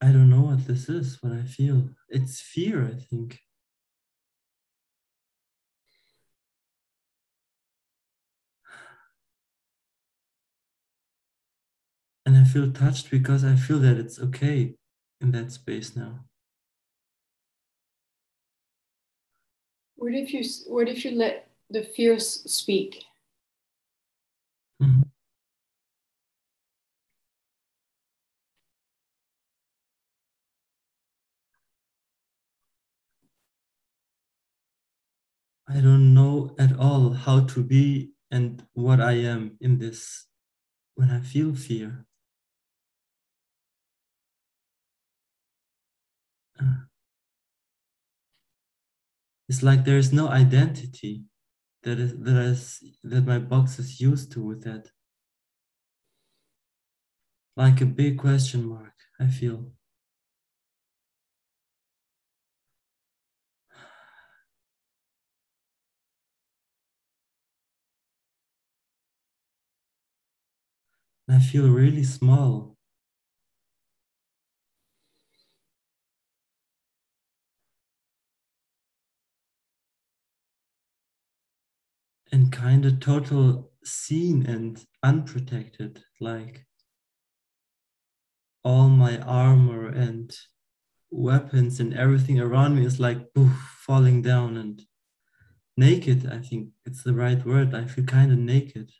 I don't know what this is, what I feel. It's fear, I think. And I feel touched because I feel that it's okay in that space now. What if you, what if you let the fears speak? Mm-hmm. I don't know at all how to be and what I am in this when I feel fear. It's like there is no identity that is that is that my box is used to with that. Like a big question mark, I feel. I feel really small. And kind of total seen and unprotected, like all my armor and weapons and everything around me is like poof, falling down and naked. I think it's the right word. I feel kind of naked.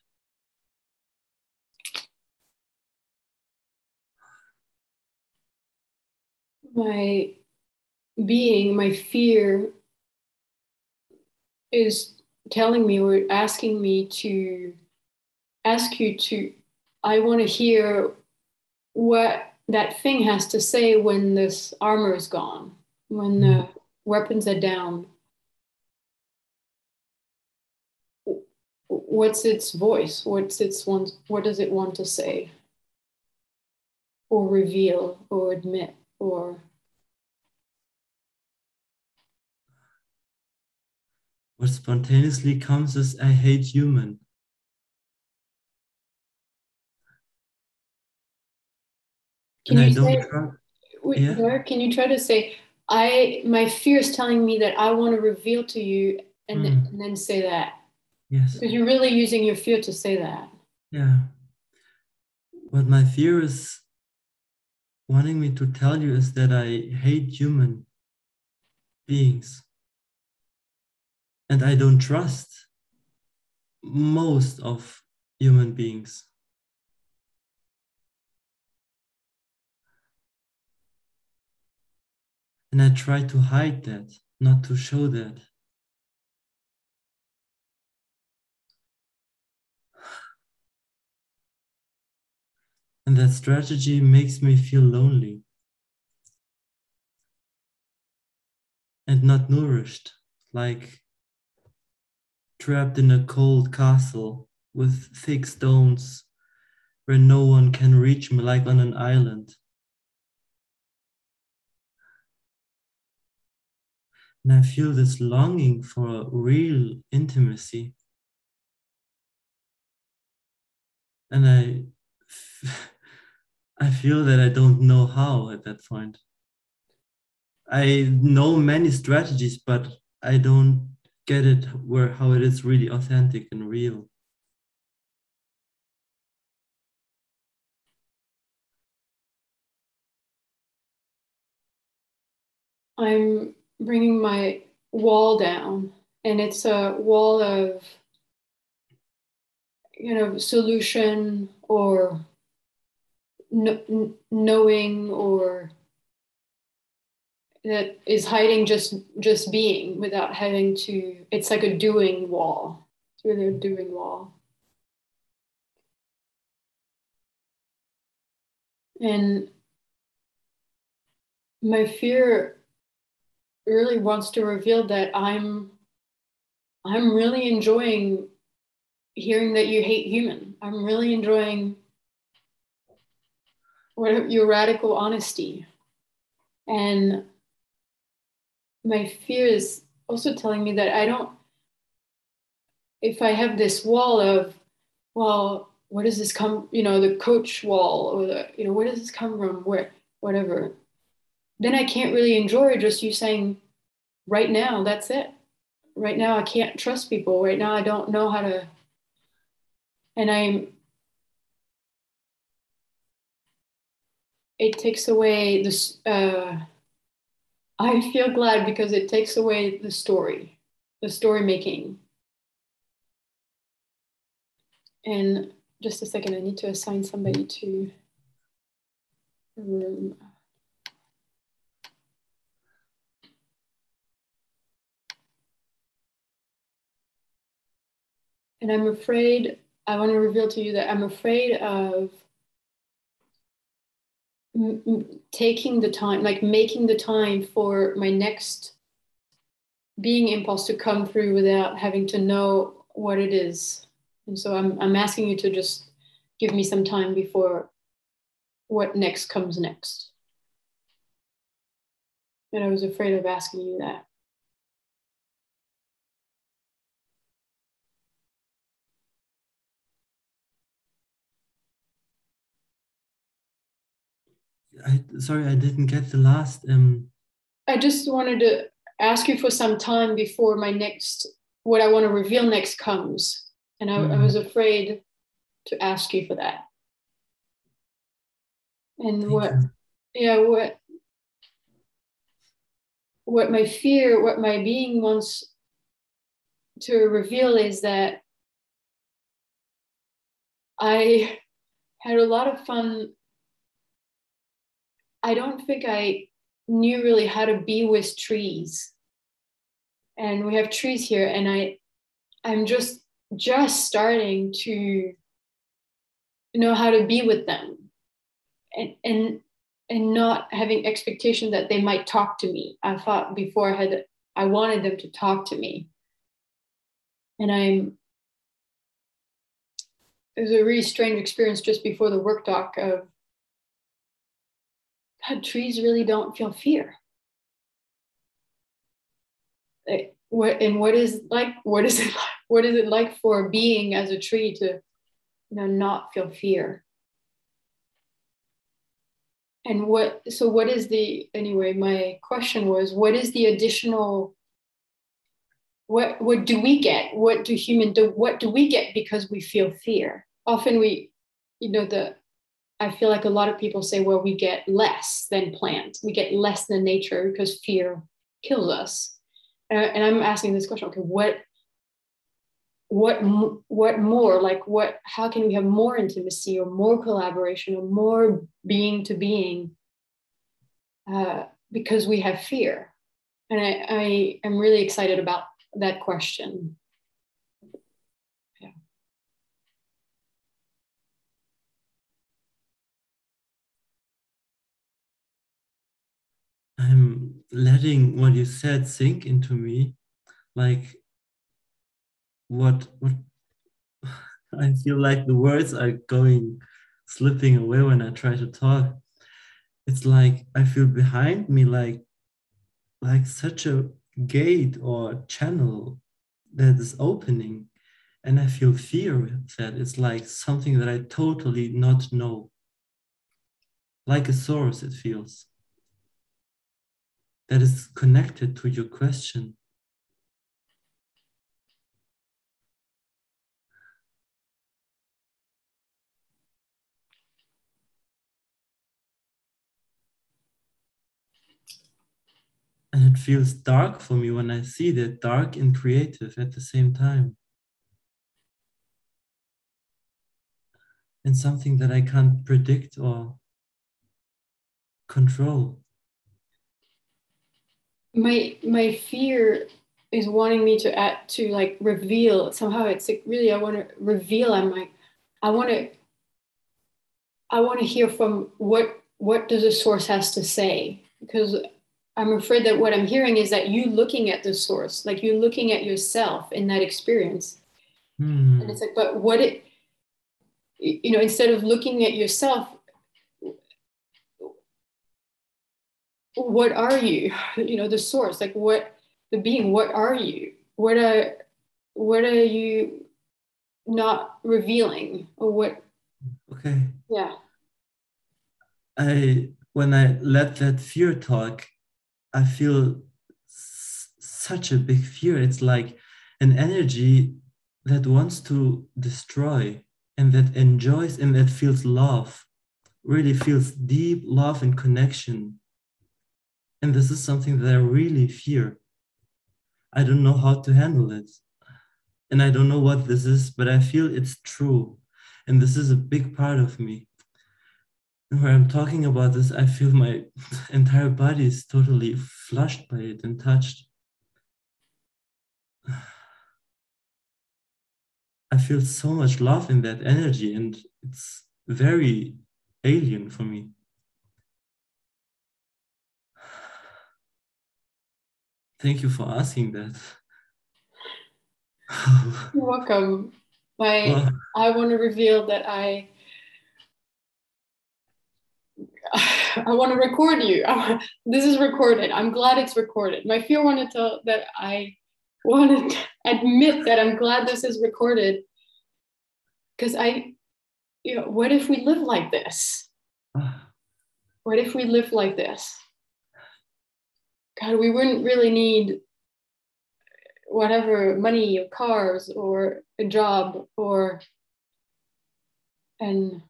My being, my fear is telling me or asking me to ask you to, I want to hear what that thing has to say when this armor is gone, when the weapons are down. What's its voice? What's its one, what does it want to say? Or reveal or admit or... What spontaneously comes is, I hate human. Can and you I don't say, try, wait, yeah? Laura, can you try to say, I my fear is telling me that I want to reveal to you and, mm. then, and then say that. Yes. Because you're really using your fear to say that. Yeah. What my fear is wanting me to tell you is that I hate human beings. And I don't trust most of human beings. And I try to hide that, not to show that. And that strategy makes me feel lonely and not nourished, like trapped in a cold castle with thick stones where no one can reach me, like on an island. And I feel this longing for real intimacy. And I, I feel that I don't know how at that point. I know many strategies, but I don't get it where how it is really authentic and real. I'm bringing my wall down, and it's a wall of, you know, solution or kn- knowing, or that is hiding just just being without having to. It's like a doing wall. It's really a doing wall. And my fear really wants to reveal that I'm I'm really enjoying hearing that you hate human. I'm really enjoying what your radical honesty. And my fear is also telling me that I don't, if I have this wall of, well, where does this come, you know, the coach wall, or the, you know, where does this come from, where, whatever, then I can't really enjoy just you saying, right now, that's it. Right now, I can't trust people. Right now, I don't know how to, and I'm, it takes away this, uh, I feel glad because it takes away the story, the story making. And just a second, I need to assign somebody to the room. And I'm afraid, I want to reveal to you that I'm afraid of taking the time, like making the time for my next being impulse to come through without having to know what it is. And so I'm I'm asking you to just give me some time before what next comes next. And I was afraid of asking you that. I, sorry, I didn't get the last. Um... I just wanted to ask you for some time before my next, what I want to reveal next comes. And I, mm-hmm. I was afraid to ask you for that. And Thank what, you. yeah, what, what my fear, what my being wants to reveal is that I had a lot of fun. I don't think I knew really how to be with trees. And we have trees here, and I, I'm just, just starting to know how to be with them, and, and, and not having expectation that they might talk to me. I thought before I had, I wanted them to talk to me. And I'm, it was a really strange experience just before the work doc of, God, trees really don't feel fear. Like, what, and what is like? What is it like? What is it like for being as a tree to, you know, not feel fear? And what? So what is the anyway? My question was: what is the additional? What what do we get? What do human do? What do we get because we feel fear? Often we, you know, the. I feel like a lot of people say, well, we get less than plants. We get less than nature because fear kills us. Uh, and I'm asking this question, okay, what, what, what more, like what, how can we have more intimacy or more collaboration or more being to being uh, because we have fear. And I, I am really excited about that question. Yeah. I'm letting what you said sink into me, like what, what I feel like the words are going, slipping away when I try to talk. It's like I feel behind me, like like such a gate or channel that is opening, and I feel fear with that. It's like something that I totally not know. Like a source, it feels. That is connected to your question. And it feels dark for me when I see that, dark and creative at the same time. And something that I can't predict or control. My my fear is wanting me to add, to like reveal somehow. It's like really I want to reveal. I'm like I want to I want to hear from what what does the source has to say, because I'm afraid that what I'm hearing is that you looking at the source, like you looking at yourself in that experience. Mm. And it's like, but what it, you know, instead of looking at yourself, what are you, you know, the source, like what, the being, what are you? What are, what are you not revealing or what? Okay. Yeah. I, when I let that fear talk, I feel s- such a big fear. It's like an energy that wants to destroy and that enjoys and that feels love, really feels deep love and connection. And this is something that I really fear. I don't know how to handle it. And I don't know what this is, but I feel it's true. And this is a big part of me. Where I'm talking about this, I feel my entire body is totally flushed by it and touched. I feel so much love in that energy, and it's very alien for me. Thank you for asking that. You're welcome. My, well, I want to reveal that I I want to record you. This is recorded. I'm glad it's recorded. My fear wanted to that I want to admit that I'm glad this is recorded. Because I, you know, what if we live like this? What if we live like this? God, we wouldn't really need whatever, money or cars or a job or, and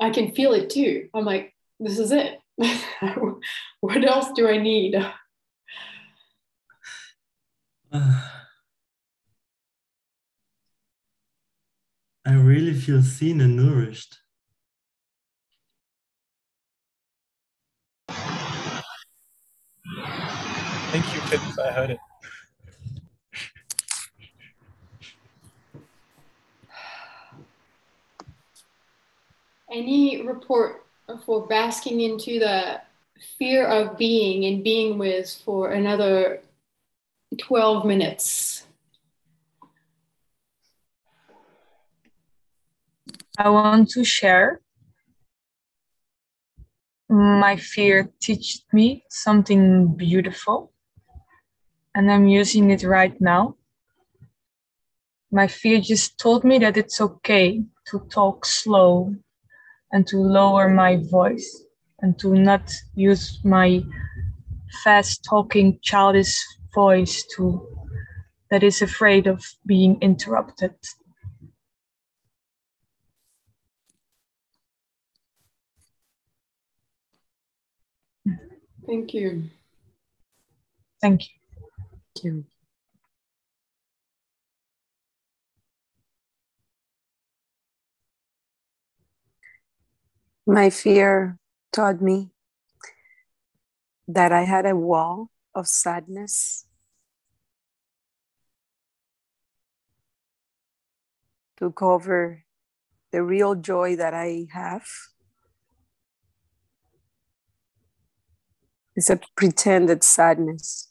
I can feel it too. I'm like, this is it. What else do I need? Uh, I really feel seen and nourished. Thank you, Philip. I heard it. Any report for basking into the fear of being and being with for another twelve minutes? I want to share. My fear taught me something beautiful, and I'm using it right now. My fear just told me that it's okay to talk slow, and to lower my voice, and to not use my fast talking childish voice to that is afraid of being interrupted. Thank you. Thank you. Thank you. My fear taught me that I had a wall of sadness to cover the real joy that I have. It's a pretended sadness.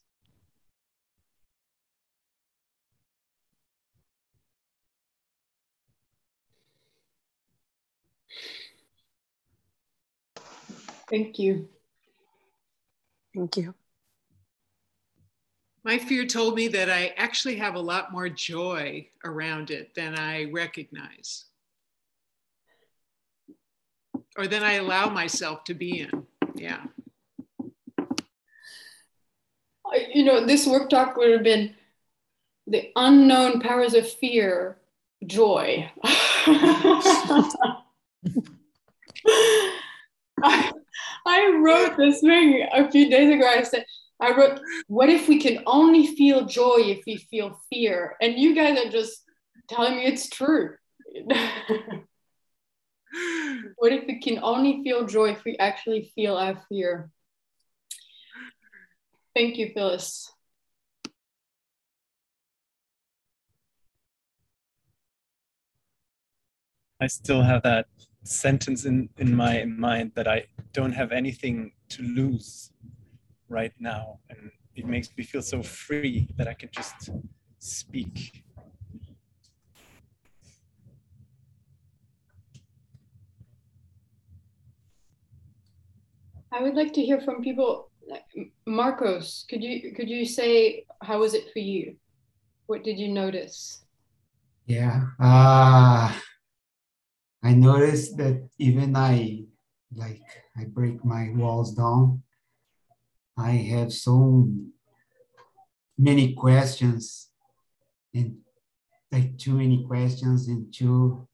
Thank you. Thank you. My fear told me that I actually have a lot more joy around it than I recognize, or than I allow myself to be in. Yeah. You know, this work talk would have been the unknown powers of fear, joy. I, I wrote this thing a few days ago. I said, I wrote, what if we can only feel joy if we feel fear? And you guys are just telling me it's true. What if we can only feel joy if we actually feel our fear? Thank you, Phyllis. I still have that sentence in, in my mind that I don't have anything to lose right now. And it makes me feel so free that I can just speak. I would like to hear from people. Marcos, could you could you say, how was it for you? What did you notice? Yeah, uh, I noticed that even I, like, I break my walls down, I have so many questions, and like too many questions and too,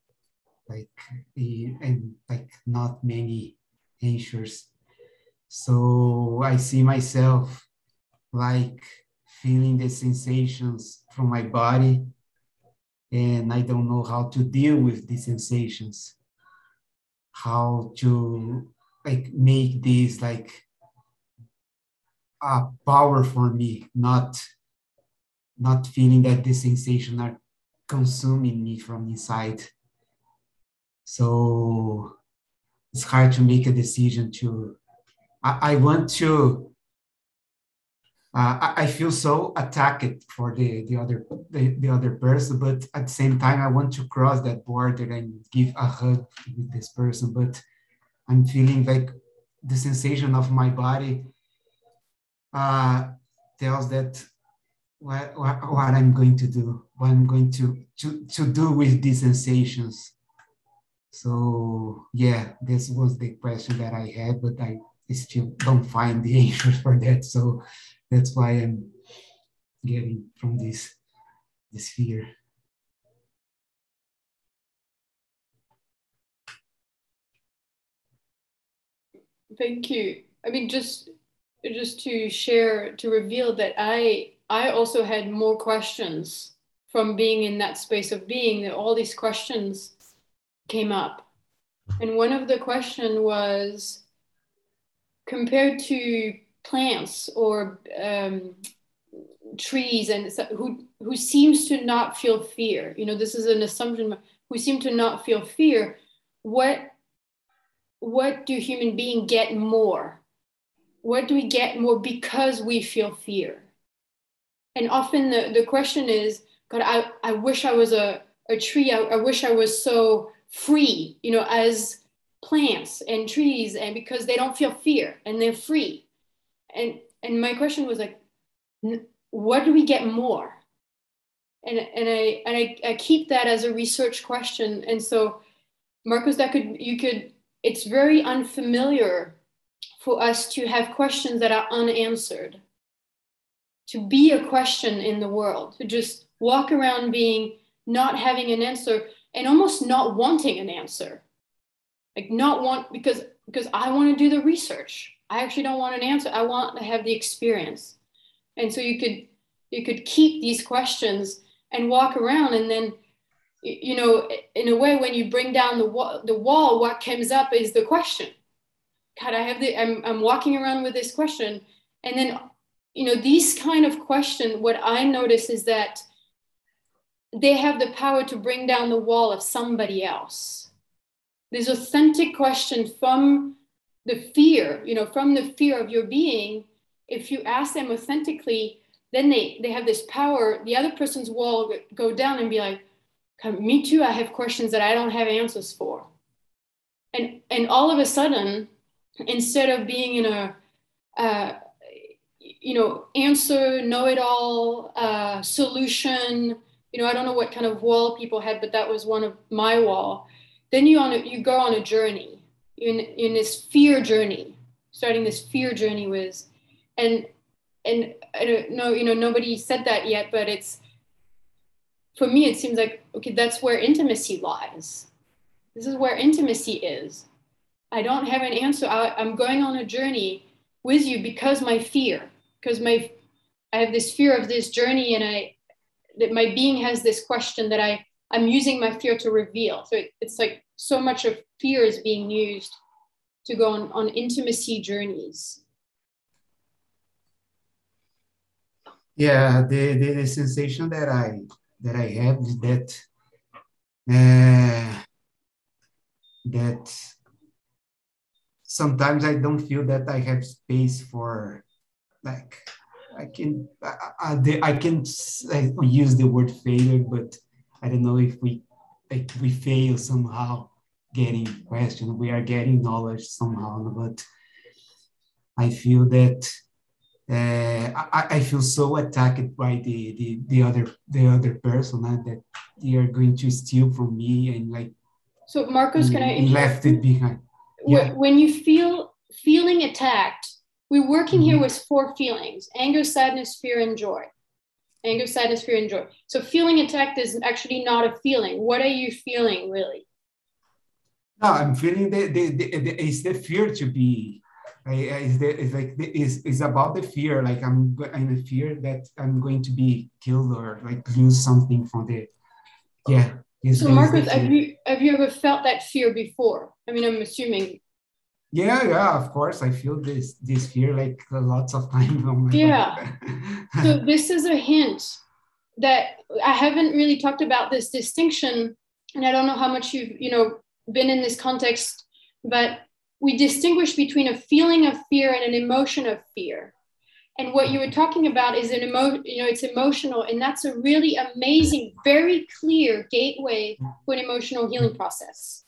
like, and like not many answers. So I see myself like feeling the sensations from my body, and I don't know how to deal with these sensations, how to like make this like a power for me, not, not feeling that the sensations are consuming me from inside. So it's hard to make a decision to I want to, uh, I feel so attacked for the, the other the, the other person, but at the same time, I want to cross that border and give a hug with this person, but I'm feeling like the sensation of my body uh, tells that what, what, what I'm going to do, what I'm going to, to, to do with these sensations. So yeah, this was the question that I had, but I I still don't find the answer for that. So that's why I'm getting from this, this fear. Thank you. I mean, just just to share, to reveal that I I also had more questions from being in that space of being, that all these questions came up. And one of the question was, compared to plants or um, trees, and who who seems to not feel fear, you know, this is an assumption, who seem to not feel fear, what what do human beings get more? What do we get more because we feel fear? And often the, the question is, God, I, I wish I was a, a tree, I, I wish I was so free, you know, as plants and trees, and because they don't feel fear and they're free. And and my question was like, n- what do we get more? And and I and I, I keep that as a research question. And so, Marcos, that could you could it's very unfamiliar for us to have questions that are unanswered. To be a question in the world, to just walk around being not having an answer and almost not wanting an answer. Like not want, because because I want to do the research. I actually don't want an answer. I want to have the experience. And so you could you could keep these questions and walk around, and then, you know, in a way, when you bring down the wall, the wall, what comes up is the question. God, I have the, I'm, I'm walking around with this question. And then, you know, these kind of question, what I notice is that they have the power to bring down the wall of somebody else. This authentic question from the fear, you know, from the fear of your being, if you ask them authentically, then they, they have this power, the other person's wall go down and be like, me too, I have questions that I don't have answers for. And and all of a sudden, instead of being in a, uh, you know, answer, know-it-all, uh, solution, you know, I don't know what kind of wall people had, but that was one of my wall. Then you on a, you go on a journey, in in this fear journey, starting this fear journey with, and and I don't know, you know, nobody said that yet, but it's, for me, it seems like, okay, that's where intimacy lies. This is where intimacy is. I don't have an answer. I, I'm going on a journey with you because my fear, because my, I have this fear of this journey, and I, that my being has this question that I, I'm using my fear to reveal. So it, it's like so much of fear is being used to go on, on intimacy journeys. Yeah, the, the, the sensation that I, that I have is that, uh, that sometimes I don't feel that I have space for, like, I can, I, I, I can I use the word failure, but I don't know if we, like, we fail somehow getting questions, we are getting knowledge somehow, but I feel that, uh, I, I feel so attacked by the, the, the other, the other person, uh, that they are going to steal from me and like, so Marcos, can I left it behind. Yeah. When you feel feeling attacked, we're working mm-hmm. here with four feelings: anger, sadness, fear, and joy. Anger, sadness, fear, and joy. So feeling attacked is actually not a feeling. What are you feeling really? No, I'm feeling the the, the, the it's the fear to be. Right? It's, the, it's like the, it's, it's about the fear. Like I'm I'm a fear that I'm going to be killed or like lose something from the yeah. Yes, so Marcos, have you have you ever felt that fear before? I mean, I'm assuming. Yeah, yeah, of course. I feel this this fear like lots of times. Yeah. So this is a hint that I haven't really talked about this distinction, and I don't know how much you've you know been in this context, but we distinguish between a feeling of fear and an emotion of fear. And what you were talking about is an emo, you know, it's emotional, and that's a really amazing, very clear gateway for an emotional healing process.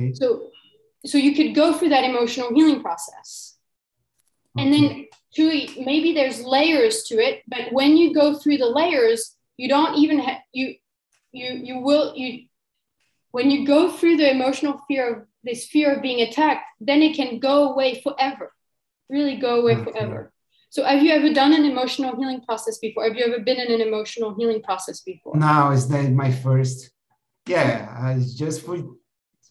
Okay. So, so you could go through that emotional healing process, and then truly, maybe there's layers to it. But when you go through the layers, you don't even have you, you, you will you. When you go through the emotional fear of this fear of being attacked, then it can go away forever. Really go away forever. So have you ever done an emotional healing process before? Have you ever been in an emotional healing process before? No, it's not my first. Yeah, it's just with,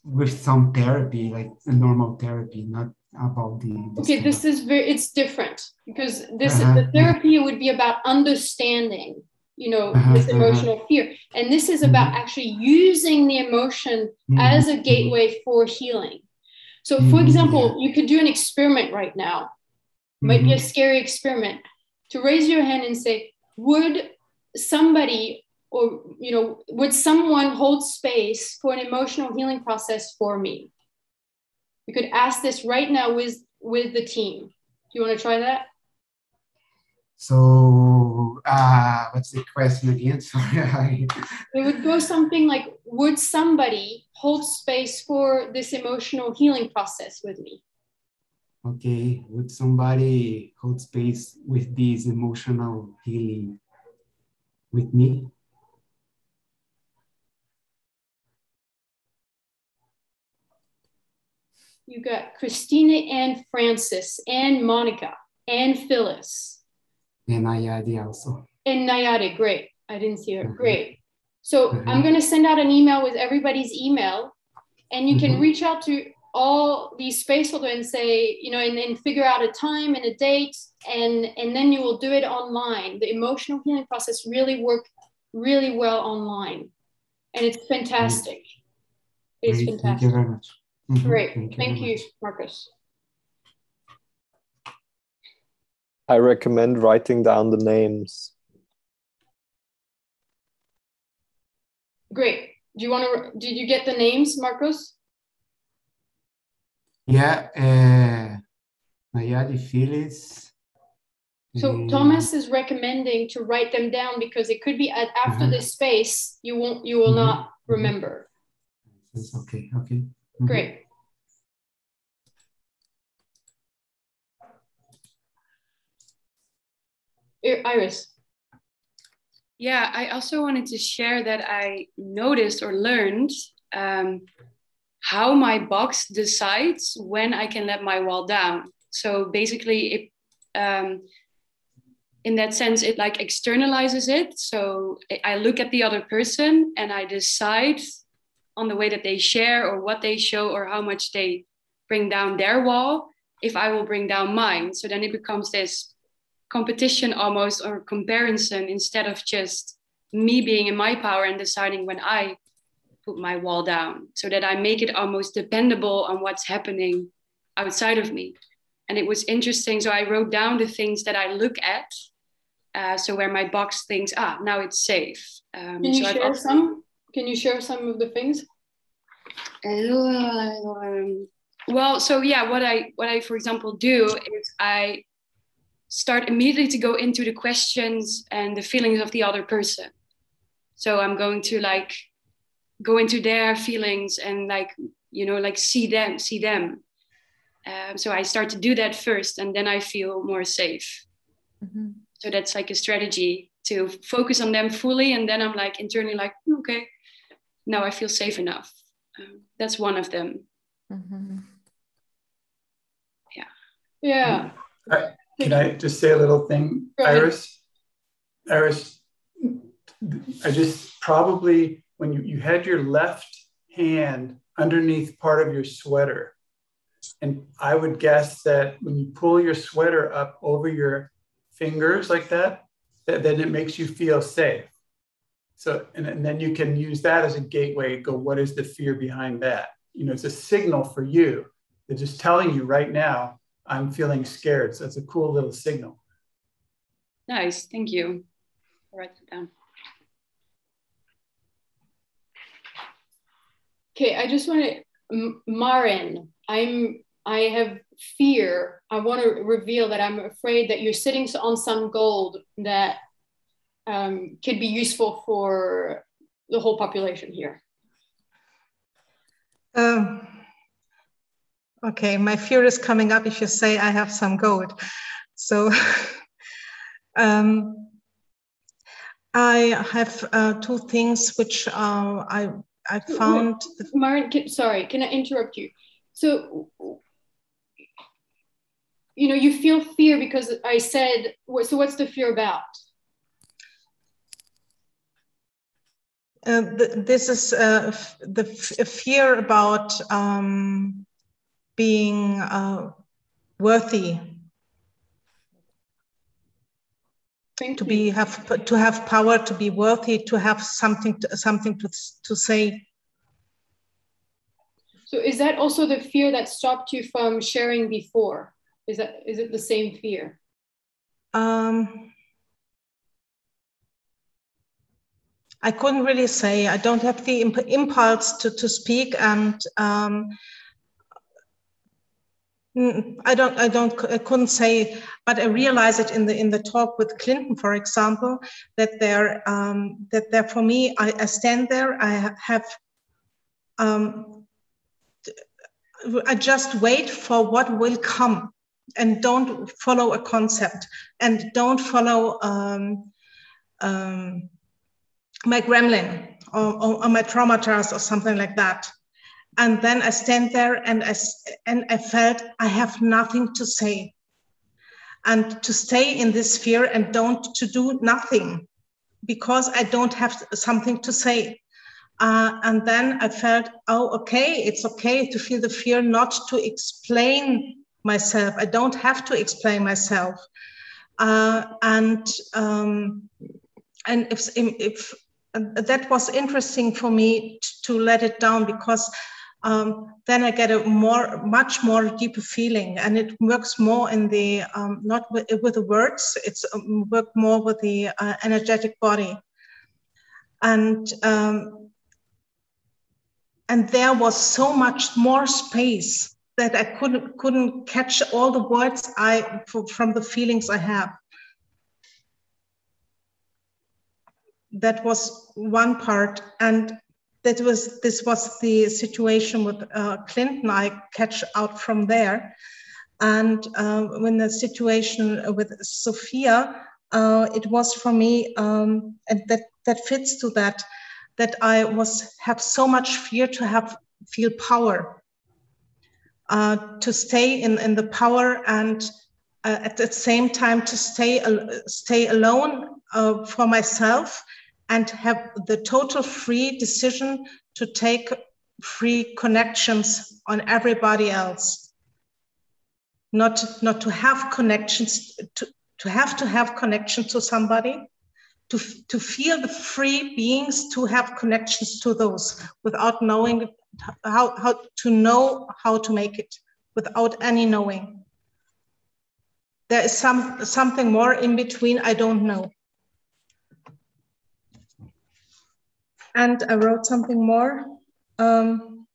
with some therapy, like a normal therapy, not about the... the okay, this is very, it's different because this uh-huh. is the therapy would be about understanding, you know, uh-huh. this emotional uh-huh. fear. And this is about mm-hmm. actually using the emotion mm-hmm. as a gateway for healing. So for example, you could do an experiment right now. It might be a scary experiment to raise your hand and say, would somebody or, you know, would someone hold space for an emotional healing process for me? You could ask this right now with, with the team. Do you want to try that? So uh, what's the question again? Sorry. It would go something like, would somebody hold space for this emotional healing process with me? Okay, would somebody hold space with this emotional healing with me? You got Christina and Francis and Monica and Phyllis. And Nayade also. And Nayade, great. I didn't see her. Mm-hmm. Great. So mm-hmm. I'm going to send out an email with everybody's email, and you mm-hmm. can reach out to all these space holders and say, you know, and then figure out a time and a date, and, and then you will do it online. The emotional healing process really works really well online, and it's fantastic. It's fantastic. Thank you very much. Mm-hmm. Great. Thank, Thank you, you Marcus. I recommend writing down the names. Great. Do you want to, did you get the names, Marcus? Yeah. Uh, Nayadi, Phyllis. So Thomas is recommending to write them down because it could be at, after uh-huh. this space, you won't, you will mm-hmm. not remember. It's okay. Okay. Mm-hmm. Great. Iris. Yeah, I also wanted to share that I noticed or learned um, how my box decides when I can let my wall down. So basically, it, um, in that sense, it like externalizes it. So I look at the other person and I decide on the way that they share or what they show or how much they bring down their wall, if I will bring down mine. So then it becomes this competition almost, or comparison, instead of just me being in my power and deciding when I put my wall down, so that I make it almost dependable on what's happening outside of me. And it was interesting. So I wrote down the things that I look at. Uh, so where my box thinks, ah, now it's safe. Um, Can you so share some? Can you share some of the things? Um, well, so yeah, what I, what I, for example, do is I start immediately to go into the questions and the feelings of the other person. So I'm going to like go into their feelings and like, you know, like see them, see them. Um, so I start to do that first and then I feel more safe. Mm-hmm. So that's like a strategy to focus on them fully. And then I'm like internally like, okay, now I feel safe enough. Um, that's one of them. Mm-hmm. Yeah. Yeah. I- Can I just say a little thing, Iris? Iris, I just probably, when you, you had your left hand underneath part of your sweater, and I would guess that when you pull your sweater up over your fingers like that, that then it makes you feel safe. So, and, and then you can use that as a gateway, go, what is the fear behind that? You know, it's a signal for you. They're just telling you right now, I'm feeling scared. So that's a cool little signal. Nice, thank you. I'll write it down. Okay, I just want to, M- Maren, I'm, I have fear. I want to reveal that I'm afraid that you're sitting on some gold that um, could be useful for the whole population here. Um. Okay, my fear is coming up if you say I have some gold. So um, I have uh, two things which uh, I I found. Maren, can, sorry, can I interrupt you? So, you know, you feel fear because I said, so what's the fear about? Uh, the, this is uh, f- the f- fear about... Um, being uh, worthy, Thank to you. be have to have power, to be worthy, to have something to, something to to say. So, is that also the fear that stopped you from sharing before? Is that is it the same fear? Um, I couldn't really say. I don't have the imp- impulse to to speak and. Um, I don't, I don't, I couldn't say, but I realized it in the in the talk with Clinton, for example, that there, um, that there for me, I, I stand there, I have, um, I just wait for what will come, and don't follow a concept, and don't follow um, um, my gremlin or, or, or my traumatized or something like that. And then I stand there and I, and I felt I have nothing to say. And to stay in this fear and don't to do nothing because I don't have something to say. Uh, and then I felt, oh, okay, it's okay to feel the fear not to explain myself. I don't have to explain myself. Uh, and um, and if, if, if that was interesting for me to, to let it down because um, then I get a more, much more deeper feeling, and it works more in the, um, not with, with the words, it's um, work more with the uh, energetic body. And, um, and there was so much more space that I couldn't, couldn't catch all the words I, from the feelings I have. That was one part. And that was, this was the situation with uh, Clinton. I catch out from there. And uh, when the situation with Sophia, uh, it was for me, um, and that, that fits to that, that I was have so much fear to have feel power, uh, to stay in, in the power, and uh, at the same time to stay, uh, stay alone uh, for myself, and have the total free decision to take free connections on everybody else. Not, not to have connections, to, to have to have connections to somebody, to, to feel the free beings to have connections to those without knowing how, how to know how to make it, without any knowing. There is some, something more in between, I don't know. And I wrote something more. Um,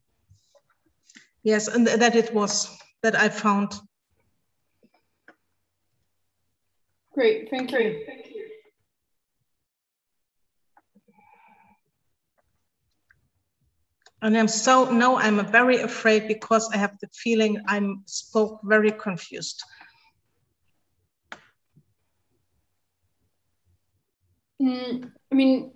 yes, and that it was, that I found. Great, thank you. Thank you. And I'm so, no, I'm very afraid because I have the feeling I'm spoke very confused. Mm, I mean,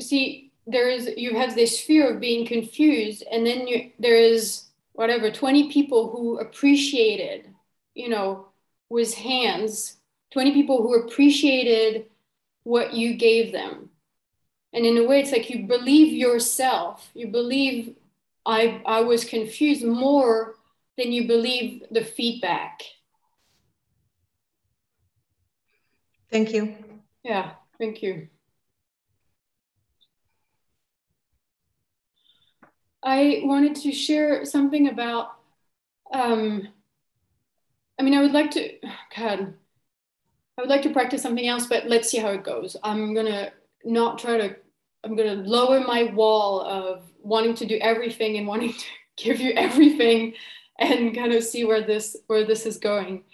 see, there is, you have this fear of being confused, and then you, there is whatever, twenty people who appreciated, you know, with hands, twenty people who appreciated what you gave them. And in a way, it's like you believe yourself, you believe I, I was confused more than you believe the feedback. Thank you. Yeah, thank you. I wanted to share something about, um, I mean, I would like to, God, I would like to practice something else, but let's see how it goes. I'm gonna not try to, I'm gonna lower my wall of wanting to do everything and wanting to give you everything and kind of see where this, where this is going.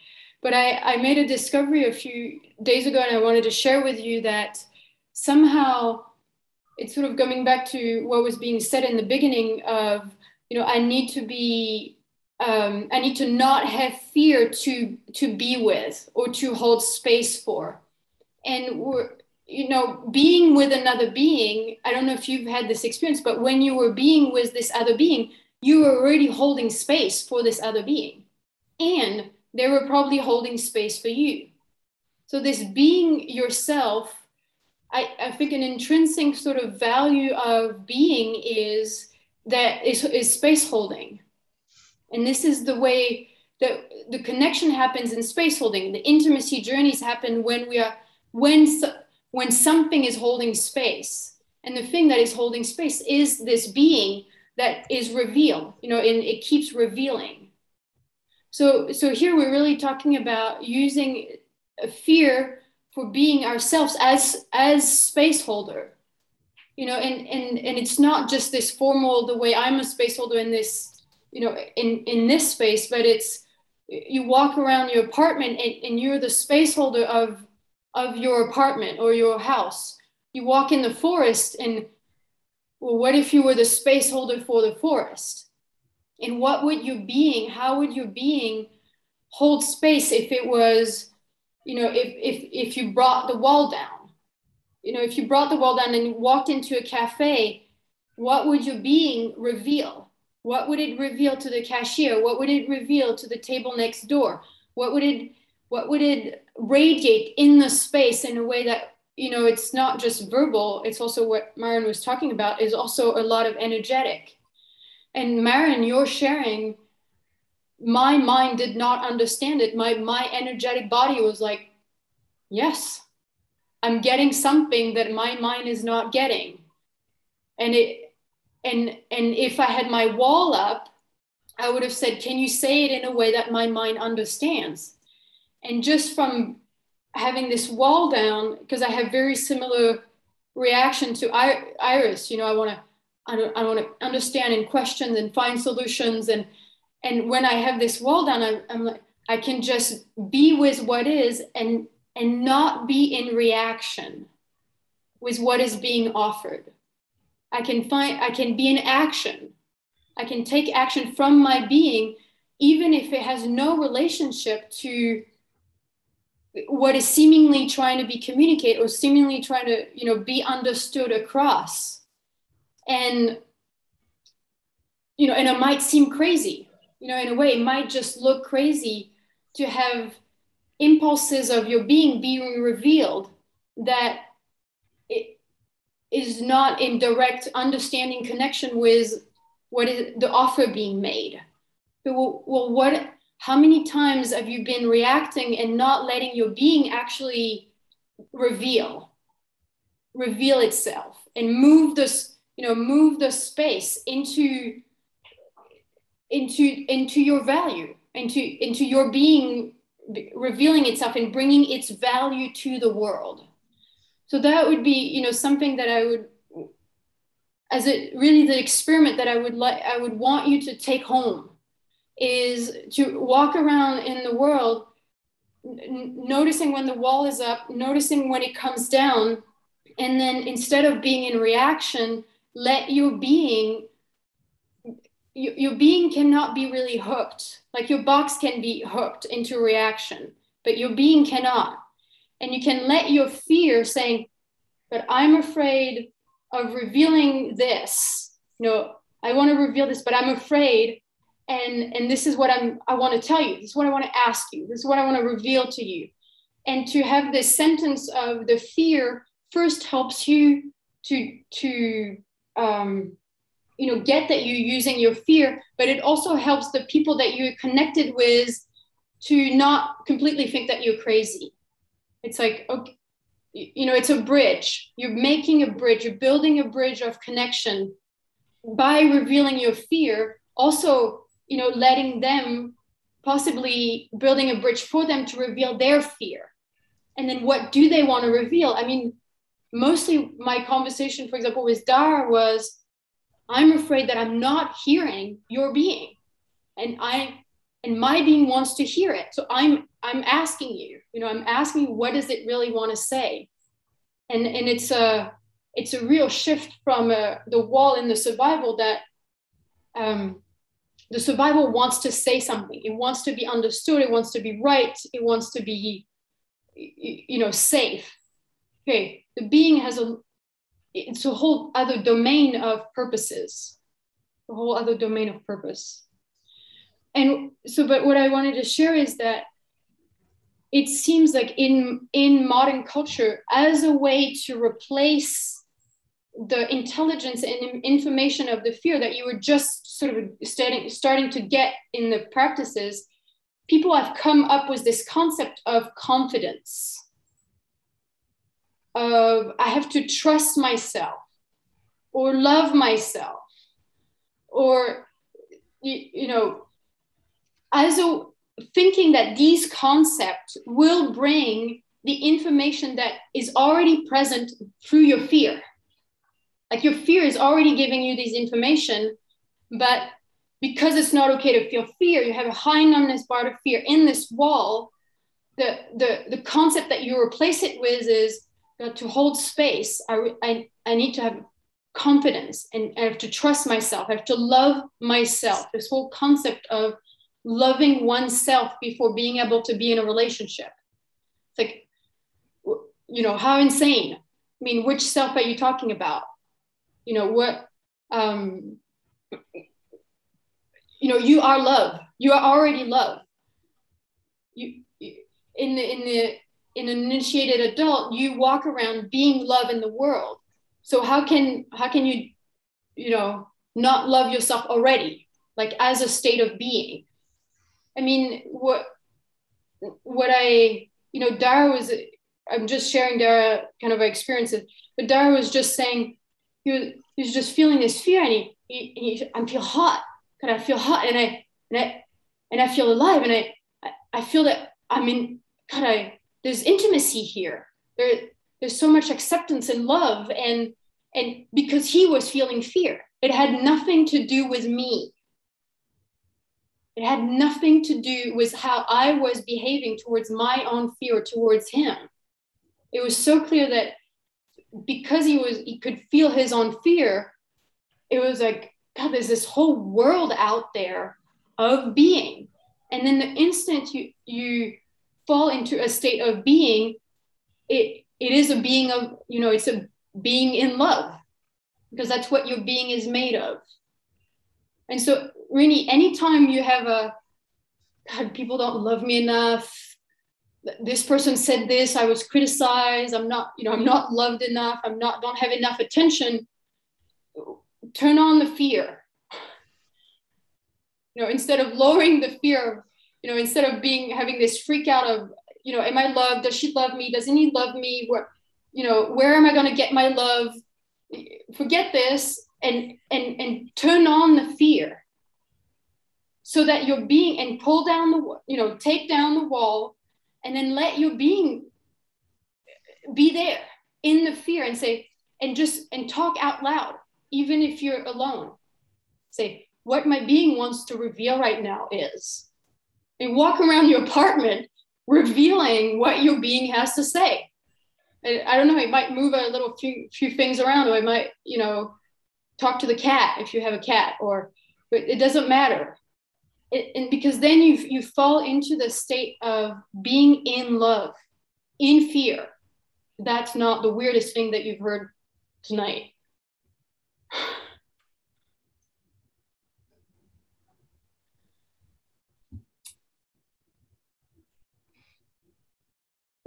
But I, I made a discovery a few days ago, and I wanted to share with you that somehow it's sort of coming back to what was being said in the beginning of, you know, I need to be, um, I need to not have fear to to be with or to hold space for. And, we're, you know, being with another being, I don't know if you've had this experience, but when you were being with this other being, you were already holding space for this other being. And they were probably holding space for you. So this being yourself, I, I think an intrinsic sort of value of being is that is, is space holding. And this is the way that the connection happens in space holding. The intimacy journeys happen when we are, when, when something is holding space. And the thing that is holding space is this being that is revealed, you know, and it keeps revealing. So, so here we're really talking about using fear for being ourselves as as space holder, you know, and and and it's not just this formal, the way I'm a space holder in this, you know, in in this space, but it's you walk around your apartment and, and you're the space holder of of your apartment or your house. You walk in the forest, and well, what if you were the space holder for the forest? And what would your being, how would your being hold space if it was, you know, if, if, if you brought the wall down, you know, if you brought the wall down and walked into a cafe, what would your being reveal? What would it reveal to the cashier? What would it reveal to the table next door? What would it, what would it radiate in the space in a way that, you know, it's not just verbal, it's also what Maren was talking about, is also a lot of energetic. And Maren, you're sharing, my mind did not understand it. My, my energetic body was like, yes, I'm getting something that my mind is not getting. And it, And, and if I had my wall up, I would have said, can you say it in a way that my mind understands? And just from having this wall down, because I have very similar reaction to Iris, you know, I want to, I don't, I want to understand and question and find solutions. And, and when I have this wall down, I'm, I'm like, I can just be with what is and, and not be in reaction with what is being offered. I can find, I can be in action. I can take action from my being, even if it has no relationship to what is seemingly trying to be communicated or seemingly trying to, you know, be understood across. And, you know, and it might seem crazy, you know, in a way, it might just look crazy to have impulses of your being being revealed that it is not in direct understanding connection with what is the offer being made. But well, well, what, how many times have you been reacting and not letting your being actually reveal, reveal itself and move this, you know, move the space into, into, into your value, into, into your being revealing itself and bringing its value to the world. So that would be, you know, something that I would, as it really the experiment that I would like, I would want you to take home is to walk around in the world, n- noticing when the wall is up, noticing when it comes down, and then instead of being in reaction, let your being, your, your being cannot be really hooked. Like your box can be hooked into reaction, but your being cannot. And you can let your fear saying, but I'm afraid of revealing this, you know, I want to reveal this, but I'm afraid, and and this is what I'm I want to tell you, this is what I want to ask you, this is what I want to reveal to you. And to have this sentence of the fear first helps you to to um you know, get that you're using your fear, but it also helps the people that you're connected with to not completely think that you're crazy. It's like, okay, you know, it's a bridge. You're making a bridge. You're building a bridge of connection by revealing your fear. Also, you know, letting them, possibly building a bridge for them to reveal their fear. And then what do they want to reveal? I mean, mostly my conversation, for example, with Dara was, I'm afraid that I'm not hearing your being. And I, and my being wants to hear it. So I'm, I'm asking you, you know, I'm asking you, what does it really want to say? And, and it's a, it's a real shift from uh, the wall in the survival that um, the survival wants to say something. It wants to be understood. It wants to be right. It wants to be, you know, safe. Okay. The being has a, it's a whole other domain of purposes, a whole other domain of purpose. And so, but what I wanted to share is that it seems like in, in modern culture, as a way to replace the intelligence and information of the fear that you were just sort of starting, starting to get in the practices, people have come up with this concept of confidence. Of I have to trust myself or love myself or, you, you know, as a thinking that these concepts will bring the information that is already present through your fear. Like your fear is already giving you this information, but because it's not okay to feel fear, you have a high numbness bar of fear in this wall. The, the, the concept that you replace it with is that to hold space, I, I, I need to have confidence and I have to trust myself. I have to love myself. This whole concept of loving oneself before being able to be in a relationship. It's like, you know, how insane. I mean, which self are you talking about? You know, what, um, you know, you are love. You are already love. You, in the, in the, in an initiated adult, you walk around being love in the world. So how can, how can you, you know, not love yourself already? Like as a state of being. I mean, what what I, you know, Dara was, I'm just sharing Dara kind of experiences, but Dara was just saying, he was, he was just feeling this fear and he, you, you, I feel hot. Kind of feel hot, and I and I and I feel alive, and I I, I feel that I'm in. Kind of there's intimacy here. There there's so much acceptance and love, and and because he was feeling fear, it had nothing to do with me. It had nothing to do with how I was behaving towards my own fear, towards him. It was so clear that because he was, he could feel his own fear. It was like, God, there's this whole world out there of being. And then the instant you, you fall into a state of being, it it is a being of, you know, it's a being in love, because that's what your being is made of. And so really, anytime you have a, God, people don't love me enough. This person said this, I was criticized. I'm not, you know, I'm not loved enough. I'm not, don't have enough attention. Turn on the fear. You know, instead of lowering the fear, you know, instead of being, having this freak out of, you know, am I loved? Does she love me? Doesn't he love me? Where, you know, where am I going to get my love? Forget this. And, and and turn on the fear, so that you're being, and pull down the, you know, take down the wall, and then let your being be there in the fear, and say, and just, and talk out loud, even if you're alone. Say, what my being wants to reveal right now is, and walk around your apartment revealing what your being has to say. And I don't know, it might move a little few, few things around, or it might, you know, talk to the cat if you have a cat, or, but it doesn't matter. It, and because then you you fall into the state of being in love, in fear. That's not the weirdest thing that you've heard tonight.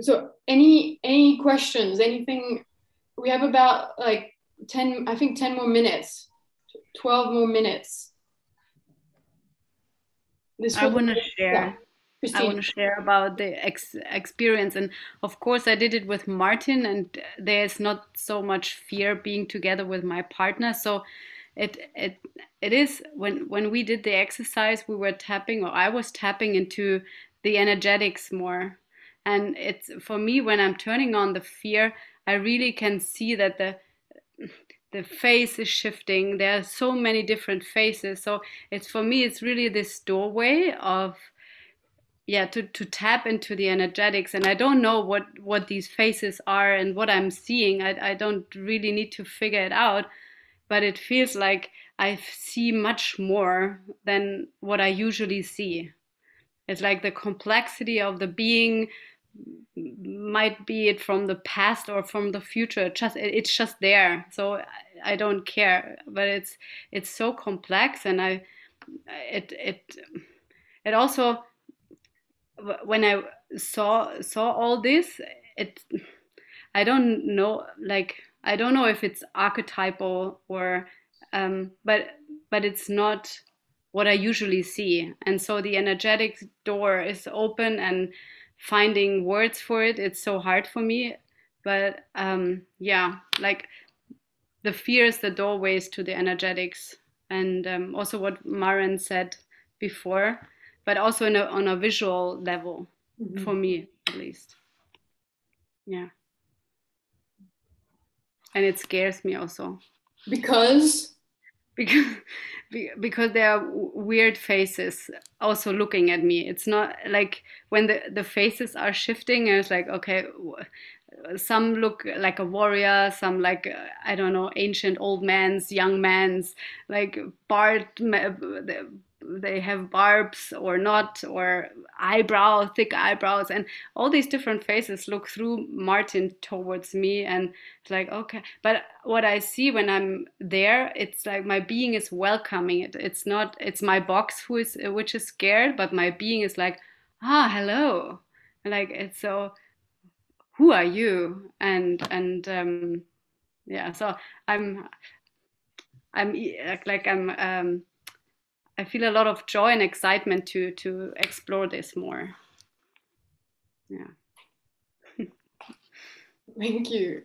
So any any questions, anything? We have about like ten, I think ten more minutes, twelve more minutes. This I want to share. Yeah. I want to share about the ex experience, and of course, I did it with Martin, and there's not so much fear being together with my partner. So, it it it is when when we did the exercise, we were tapping, or I was tapping into the energetics more, and it's for me when I'm turning on the fear, I really can see that the. The face is shifting. There are so many different faces. So it's, for me, it's really this doorway of, yeah, to, to tap into the energetics. And I don't know what, what these faces are and what I'm seeing. I, I don't really need to figure it out, but it feels like I see much more than what I usually see. It's like the complexity of the being, might be it from the past or from the future, just it's just there, so I don't care, but it's it's so complex. And I it it it also, when I saw saw all this, it I don't know like I don't know if it's archetypal or um but but it's not what I usually see. And so the energetic door is open, and finding words for it, it's so hard for me, but um yeah, like the fear is the doorways to the energetics, and um, also what Maren said before, but also in a, on a visual level, mm-hmm. for me at least. Yeah, and it scares me also because because because there are weird faces also looking at me. It's not like when the, the faces are shifting, and it's like, okay, some look like a warrior, some like, I don't know, ancient old man's, young man's, like barbed, they have barbs or not, or eyebrow, thick eyebrows, and all these different faces look through Martin towards me, and it's like, okay. But what I see when I'm there, it's like my being is welcoming it. It's not, it's my box who is, which is scared, but my being is like, ah, hello. Like, it's so, who are you? And, and um, yeah, so I'm, I'm like, I'm, um, I feel a lot of joy and excitement to to explore this more. Yeah. Thank you.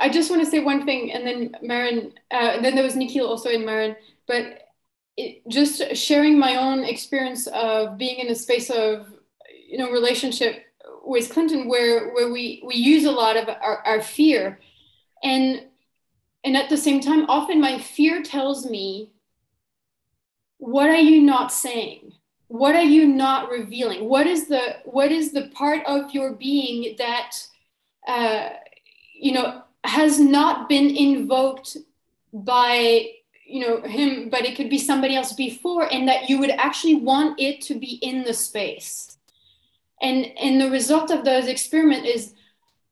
I just want to say one thing, and then Maren, uh, then there was Nikhil also in Maren, but it, just sharing my own experience of being in a space of, you know, relationship with Clinton, where where we, we use a lot of our, our fear. And, and at the same time, often my fear tells me, what are you not saying? What are you not revealing? What is the, what is the part of your being that, uh, you know, has not been invoked by, you know, him, but it could be somebody else before, and that you would actually want it to be in the space. And, and the result of those experiment is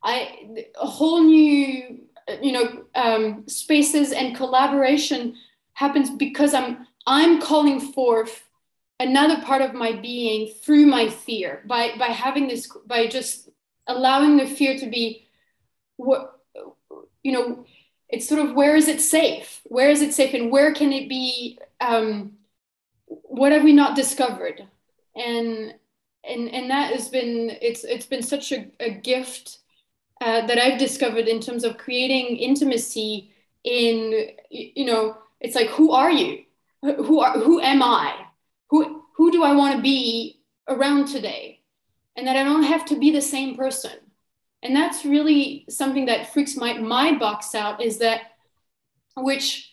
I, a whole new, you know, um, spaces and collaboration happens, because I'm, I'm calling forth another part of my being through my fear, by, by having this, by just allowing the fear to be, what, you know, it's sort of, where is it safe? Where is it safe? And where can it be? Um, what have we not discovered? And, and, and that has been, it's, it's been such a, a gift uh, that I've discovered in terms of creating intimacy in, you know, it's like, who are you? Who are, who am I? Who who do I want to be around today? And that I don't have to be the same person. And that's really something that freaks my, my box out, is that, which,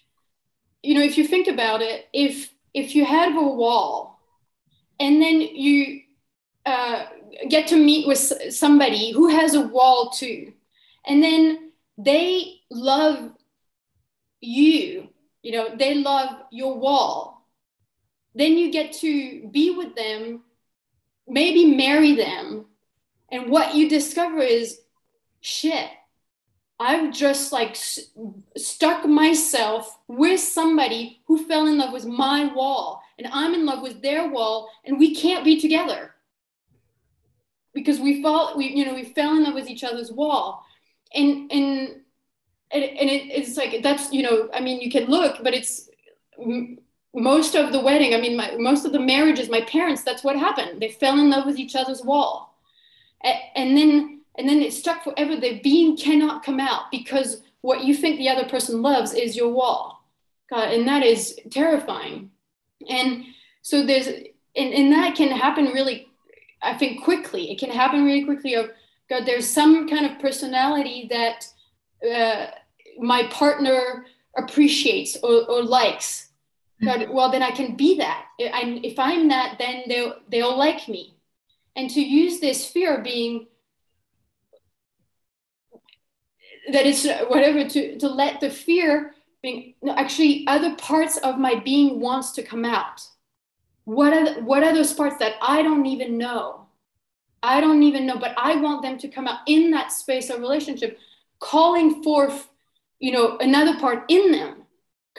you know, if you think about it, if if you have a wall and then you uh, get to meet with somebody who has a wall too, and then they love you, you know, they love your wall, then you get to be with them, maybe marry them. And what you discover is, shit, I've just like s- stuck myself with somebody who fell in love with my wall, and I'm in love with their wall, and we can't be together because we fall, we, you know, we fell in love with each other's wall. And, and, and it, it's like, that's, you know, I mean, you can look, but it's, m- most of the wedding, I mean, my, most of the marriages, my parents, that's what happened. They fell in love with each other's wall. A- and then and then it stuck forever. Their being cannot come out because what you think the other person loves is your wall. God, and that is terrifying. And so there's, and, and that can happen really, I think, quickly. It can happen really quickly of, God, there's some kind of personality that uh, my partner appreciates or, or likes. God, well, then I can be that. If I'm that, then they'll, they'll like me. And to use this fear of being, that it's whatever, to, to let the fear being, no, actually other parts of my being wants to come out. What are, what are those parts that I don't even know? I don't even know, but I want them to come out in that space of relationship, calling forth, you know, another part in them.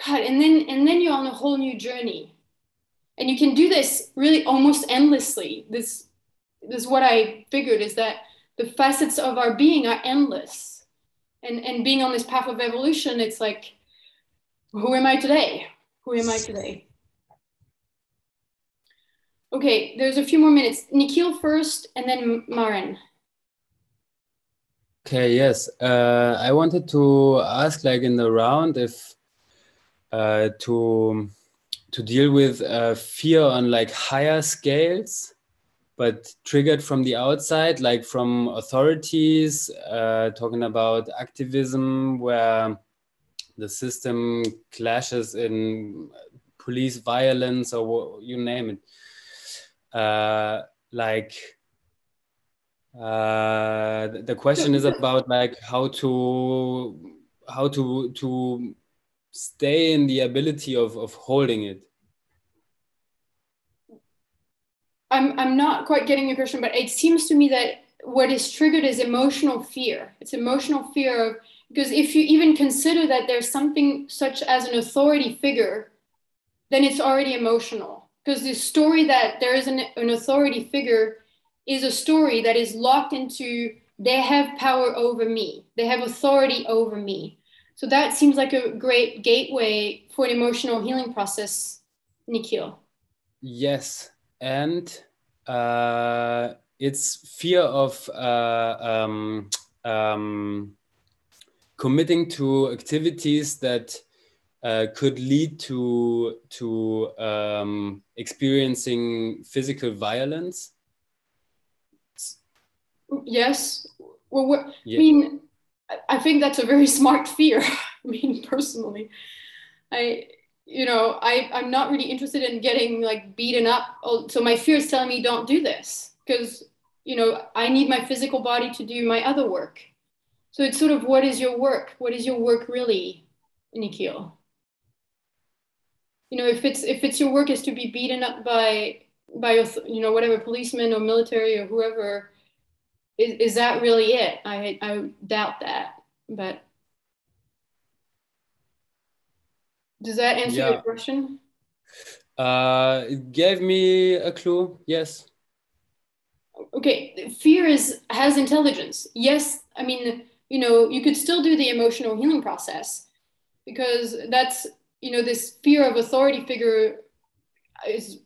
God, and then and then you're on a whole new journey, and you can do this really almost endlessly. This, this is what I figured, is that the facets of our being are endless, and and being on this path of evolution, it's like, who am I today? Who am I today? Okay, there's a few more minutes. Nikhil first, and then Maren. Okay, yes, uh, I wanted to ask, like in the round, if. Uh, to to deal with uh, fear on like higher scales, but triggered from the outside, like from authorities, uh, talking about activism, where the system clashes in police violence or what, you name it. Uh, like uh, the question is about like how to how to to. Stay in the ability of, of holding it. I'm I'm not quite getting your question, but it seems to me that what is triggered is emotional fear. It's emotional fear of, because if you even consider that there's something such as an authority figure, then it's already emotional. Because the story that there is an, an authority figure is a story that is locked into, they have power over me. They have authority over me. So that seems like a great gateway for an emotional healing process, Nikhil. Yes, and uh, it's fear of uh, um, um, committing to activities that uh, could lead to, to um, experiencing physical violence? Yes. Well, what, yeah. I mean, I think that's a very smart fear. I mean, personally, I, you know, I, I'm not really interested in getting like beaten up. So my fear is telling me don't do this because, you know, I need my physical body to do my other work. So it's sort of, what is your work? What is your work really, Nikhil? You know, if it's, if it's your work is to be beaten up by, by, you know, whatever policeman or military or whoever, Is, is that really it? I I doubt that, but does that answer yeah. your question? Uh, it gave me a clue, yes. Okay, fear is has intelligence. Yes, I mean, you know, you could still do the emotional healing process because that's, you know, this fear of authority figure is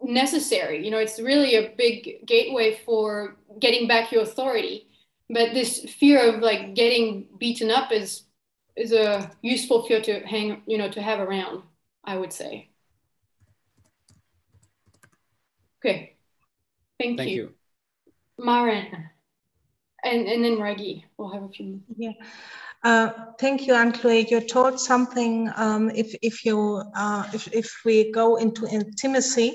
necessary. You know, it's really a big gateway for getting back your authority. But this fear of like getting beaten up is is a useful fear to hang, you know, to have around, I would say. Okay. Thank, Thank you. you. Maren. And and then Raghi, we'll have a few minutes. Yeah. Uh, thank you, Anne-Chloé. You told something um, if if you uh, if if we go into intimacy.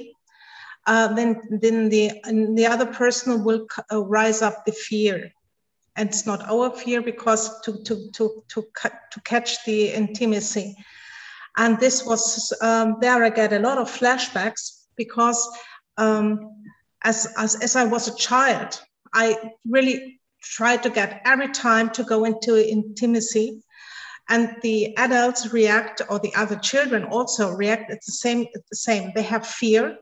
Uh, then, then the the other person will uh, rise up the fear, and it's not our fear because to to to to ca- to catch the intimacy, and this was um, there. I get a lot of flashbacks because um, as as as I was a child, I really tried to get every time to go into intimacy, and the adults react, or the other children also react at the same at the same. They have fear.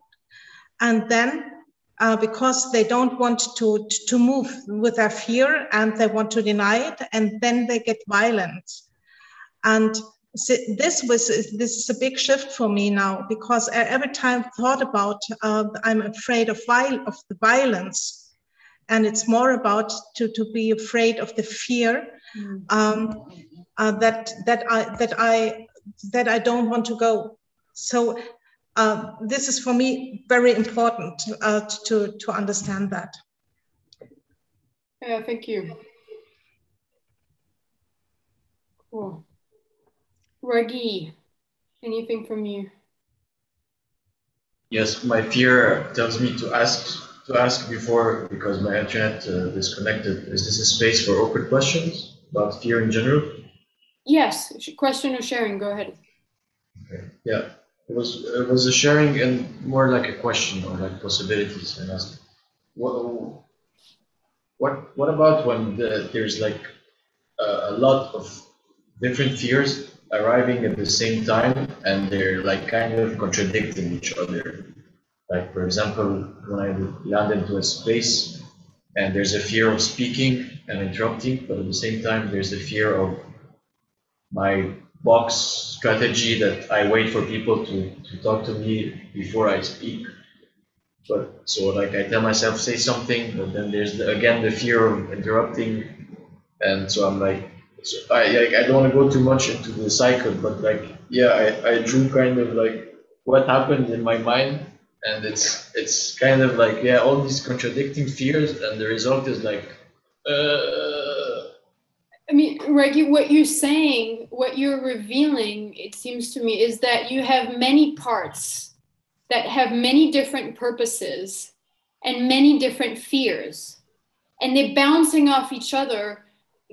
And then, uh, because they don't want to, to move with their fear and they want to deny it, and then they get violent. And so this was this is a big shift for me now, because I every time thought about uh, I'm afraid of viol- of the violence, and it's more about to, to be afraid of the fear um, uh, that that I that I that I don't want to go. So. Uh, this is for me very important uh, to, to understand that. Yeah, thank you. Cool. Raghi, anything from you? Yes, my fear tells me to ask to ask before, because my internet uh, disconnected. Is this a space for awkward questions about fear in general? Yes, question or sharing, go ahead. Okay. Yeah. It was it was a sharing and more like a question or like possibilities, and asked what what what about when the, there's like a, a lot of different fears arriving at the same time and they're like kind of contradicting each other. Like for example, when I land into a space and there's a fear of speaking and interrupting, but at the same time there's the fear of my box strategy that I wait for people to, to talk to me before I speak. But so like I tell myself, say something, but then there's the, again the fear of interrupting. And so I'm like, so I like, I don't want to go too much into the cycle, but like, yeah, I, I drew kind of like what happened in my mind. And it's, it's kind of like, yeah, all these contradicting fears. And the result is like, uh, I mean, Raghi, what you're saying, what you're revealing, it seems to me, is that you have many parts that have many different purposes and many different fears. And they're bouncing off each other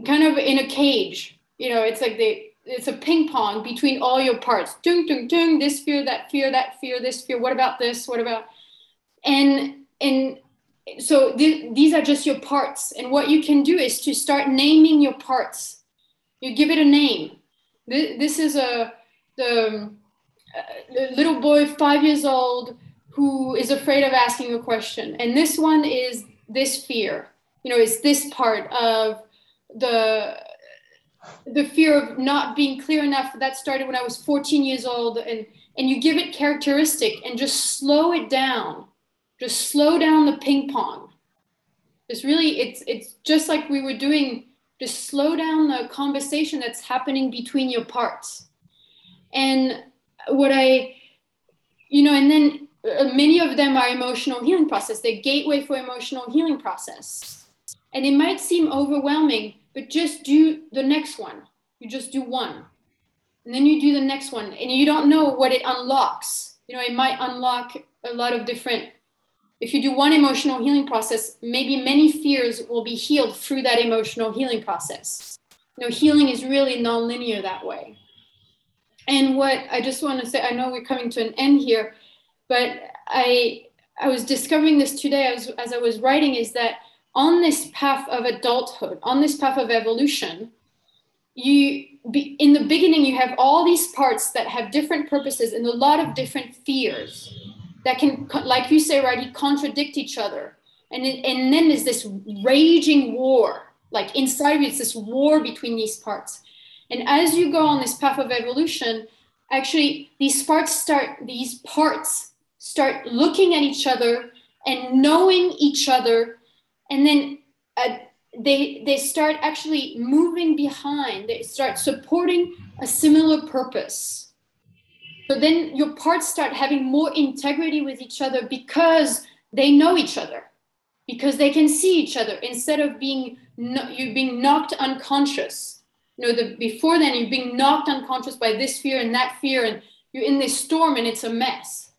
kind of in a cage. You know, it's like they it's a ping pong between all your parts. Dung, dung, dung, this fear, that fear, that fear, this fear. What about this? What about? And and. So th- these are just your parts. And what you can do is to start naming your parts. You give it a name. Th- this is a the, a little boy, five years old, who is afraid of asking a question. And this one is this fear. You know, it's this part of the, the fear of not being clear enough. That started when I was fourteen years old. And, and you give it characteristic and just slow it down. Just slow down the ping pong. It's really, it's it's just like we were doing to slow down the conversation that's happening between your parts. And what I, you know, and then many of them are emotional healing process, the gateway for emotional healing process. And it might seem overwhelming, but just do the next one. You just do one. And then you do the next one, and you don't know what it unlocks. You know, it might unlock a lot of different, if you do one emotional healing process, maybe many fears will be healed through that emotional healing process. You know, healing is really nonlinear that way. And what I just want to say, I know we're coming to an end here, but I I was discovering this today as, as I was writing, is that on this path of adulthood, on this path of evolution, you be, in the beginning, you have all these parts that have different purposes and a lot of different fears that can, like you say, right, contradict each other. And, and then there's this raging war, like inside of you, it's this war between these parts. And as you go on this path of evolution, actually, these parts start, these parts start looking at each other and knowing each other. And then uh, they they start actually moving behind. They start supporting a similar purpose. So then your parts start having more integrity with each other because they know each other, because they can see each other instead of being no, you being knocked unconscious. You know, the, before then, you're being knocked unconscious by this fear and that fear, and you're in this storm, and it's a mess.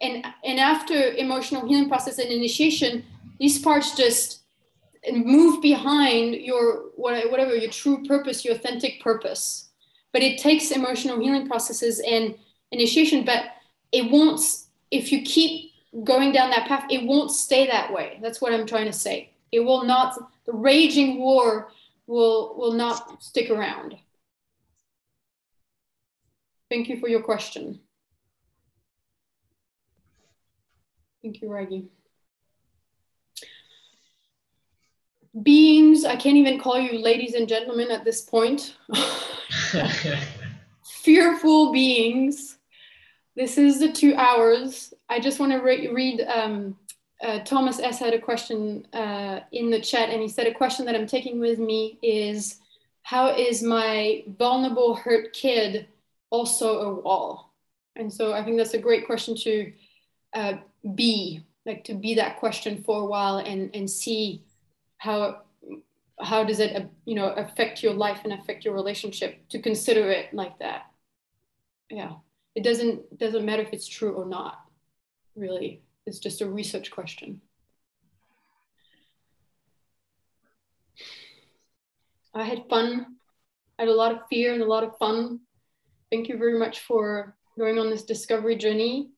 And and after emotional healing process and initiation, these parts just move behind your whatever your true purpose, your authentic purpose. But it takes emotional healing processes and initiation. But it won't, if you keep going down that path, it won't stay that way. That's what I'm trying to say. It will not. The raging war will will not stick around. Thank you for your question. Thank you, Raggy. Beings, I can't even call you ladies and gentlemen at this point. Fearful beings. This is the two hours. I just want to re- read um, Uh, Thomas S. had a question uh, in the chat, and he said, a question that I'm taking with me is, how is my vulnerable hurt kid also a wall? And so I think that's a great question to uh, be, like to be that question for a while and, and see how how does it, uh, you know, affect your life and affect your relationship, to consider it like that. Yeah, it doesn't doesn't matter if it's true or not, really. It's just a research question. I had fun. I had a lot of fear and a lot of fun. Thank you very much for going on this discovery journey.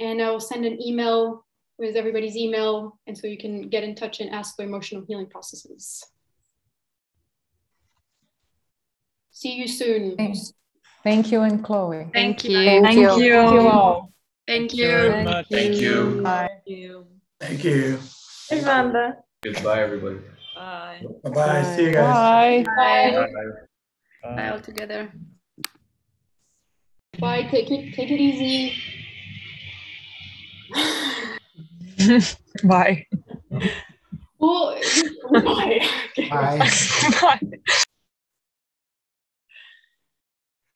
And I will send an email with everybody's email, and so you can get in touch and ask for emotional healing processes. See you soon. Thanks. Thank you, and Chloe. Thank, Thank you. you. Thank you. Thank you all. Thank you. Thank you. Thank you. Bye. Thank you. Thank you. Amanda. Goodbye, everybody. Bye. Bye. Bye. See you guys. Bye. Bye. Bye. Bye. Bye all together. Bye. Take it. Take it easy. Bye. Well, bye. Bye. Bye.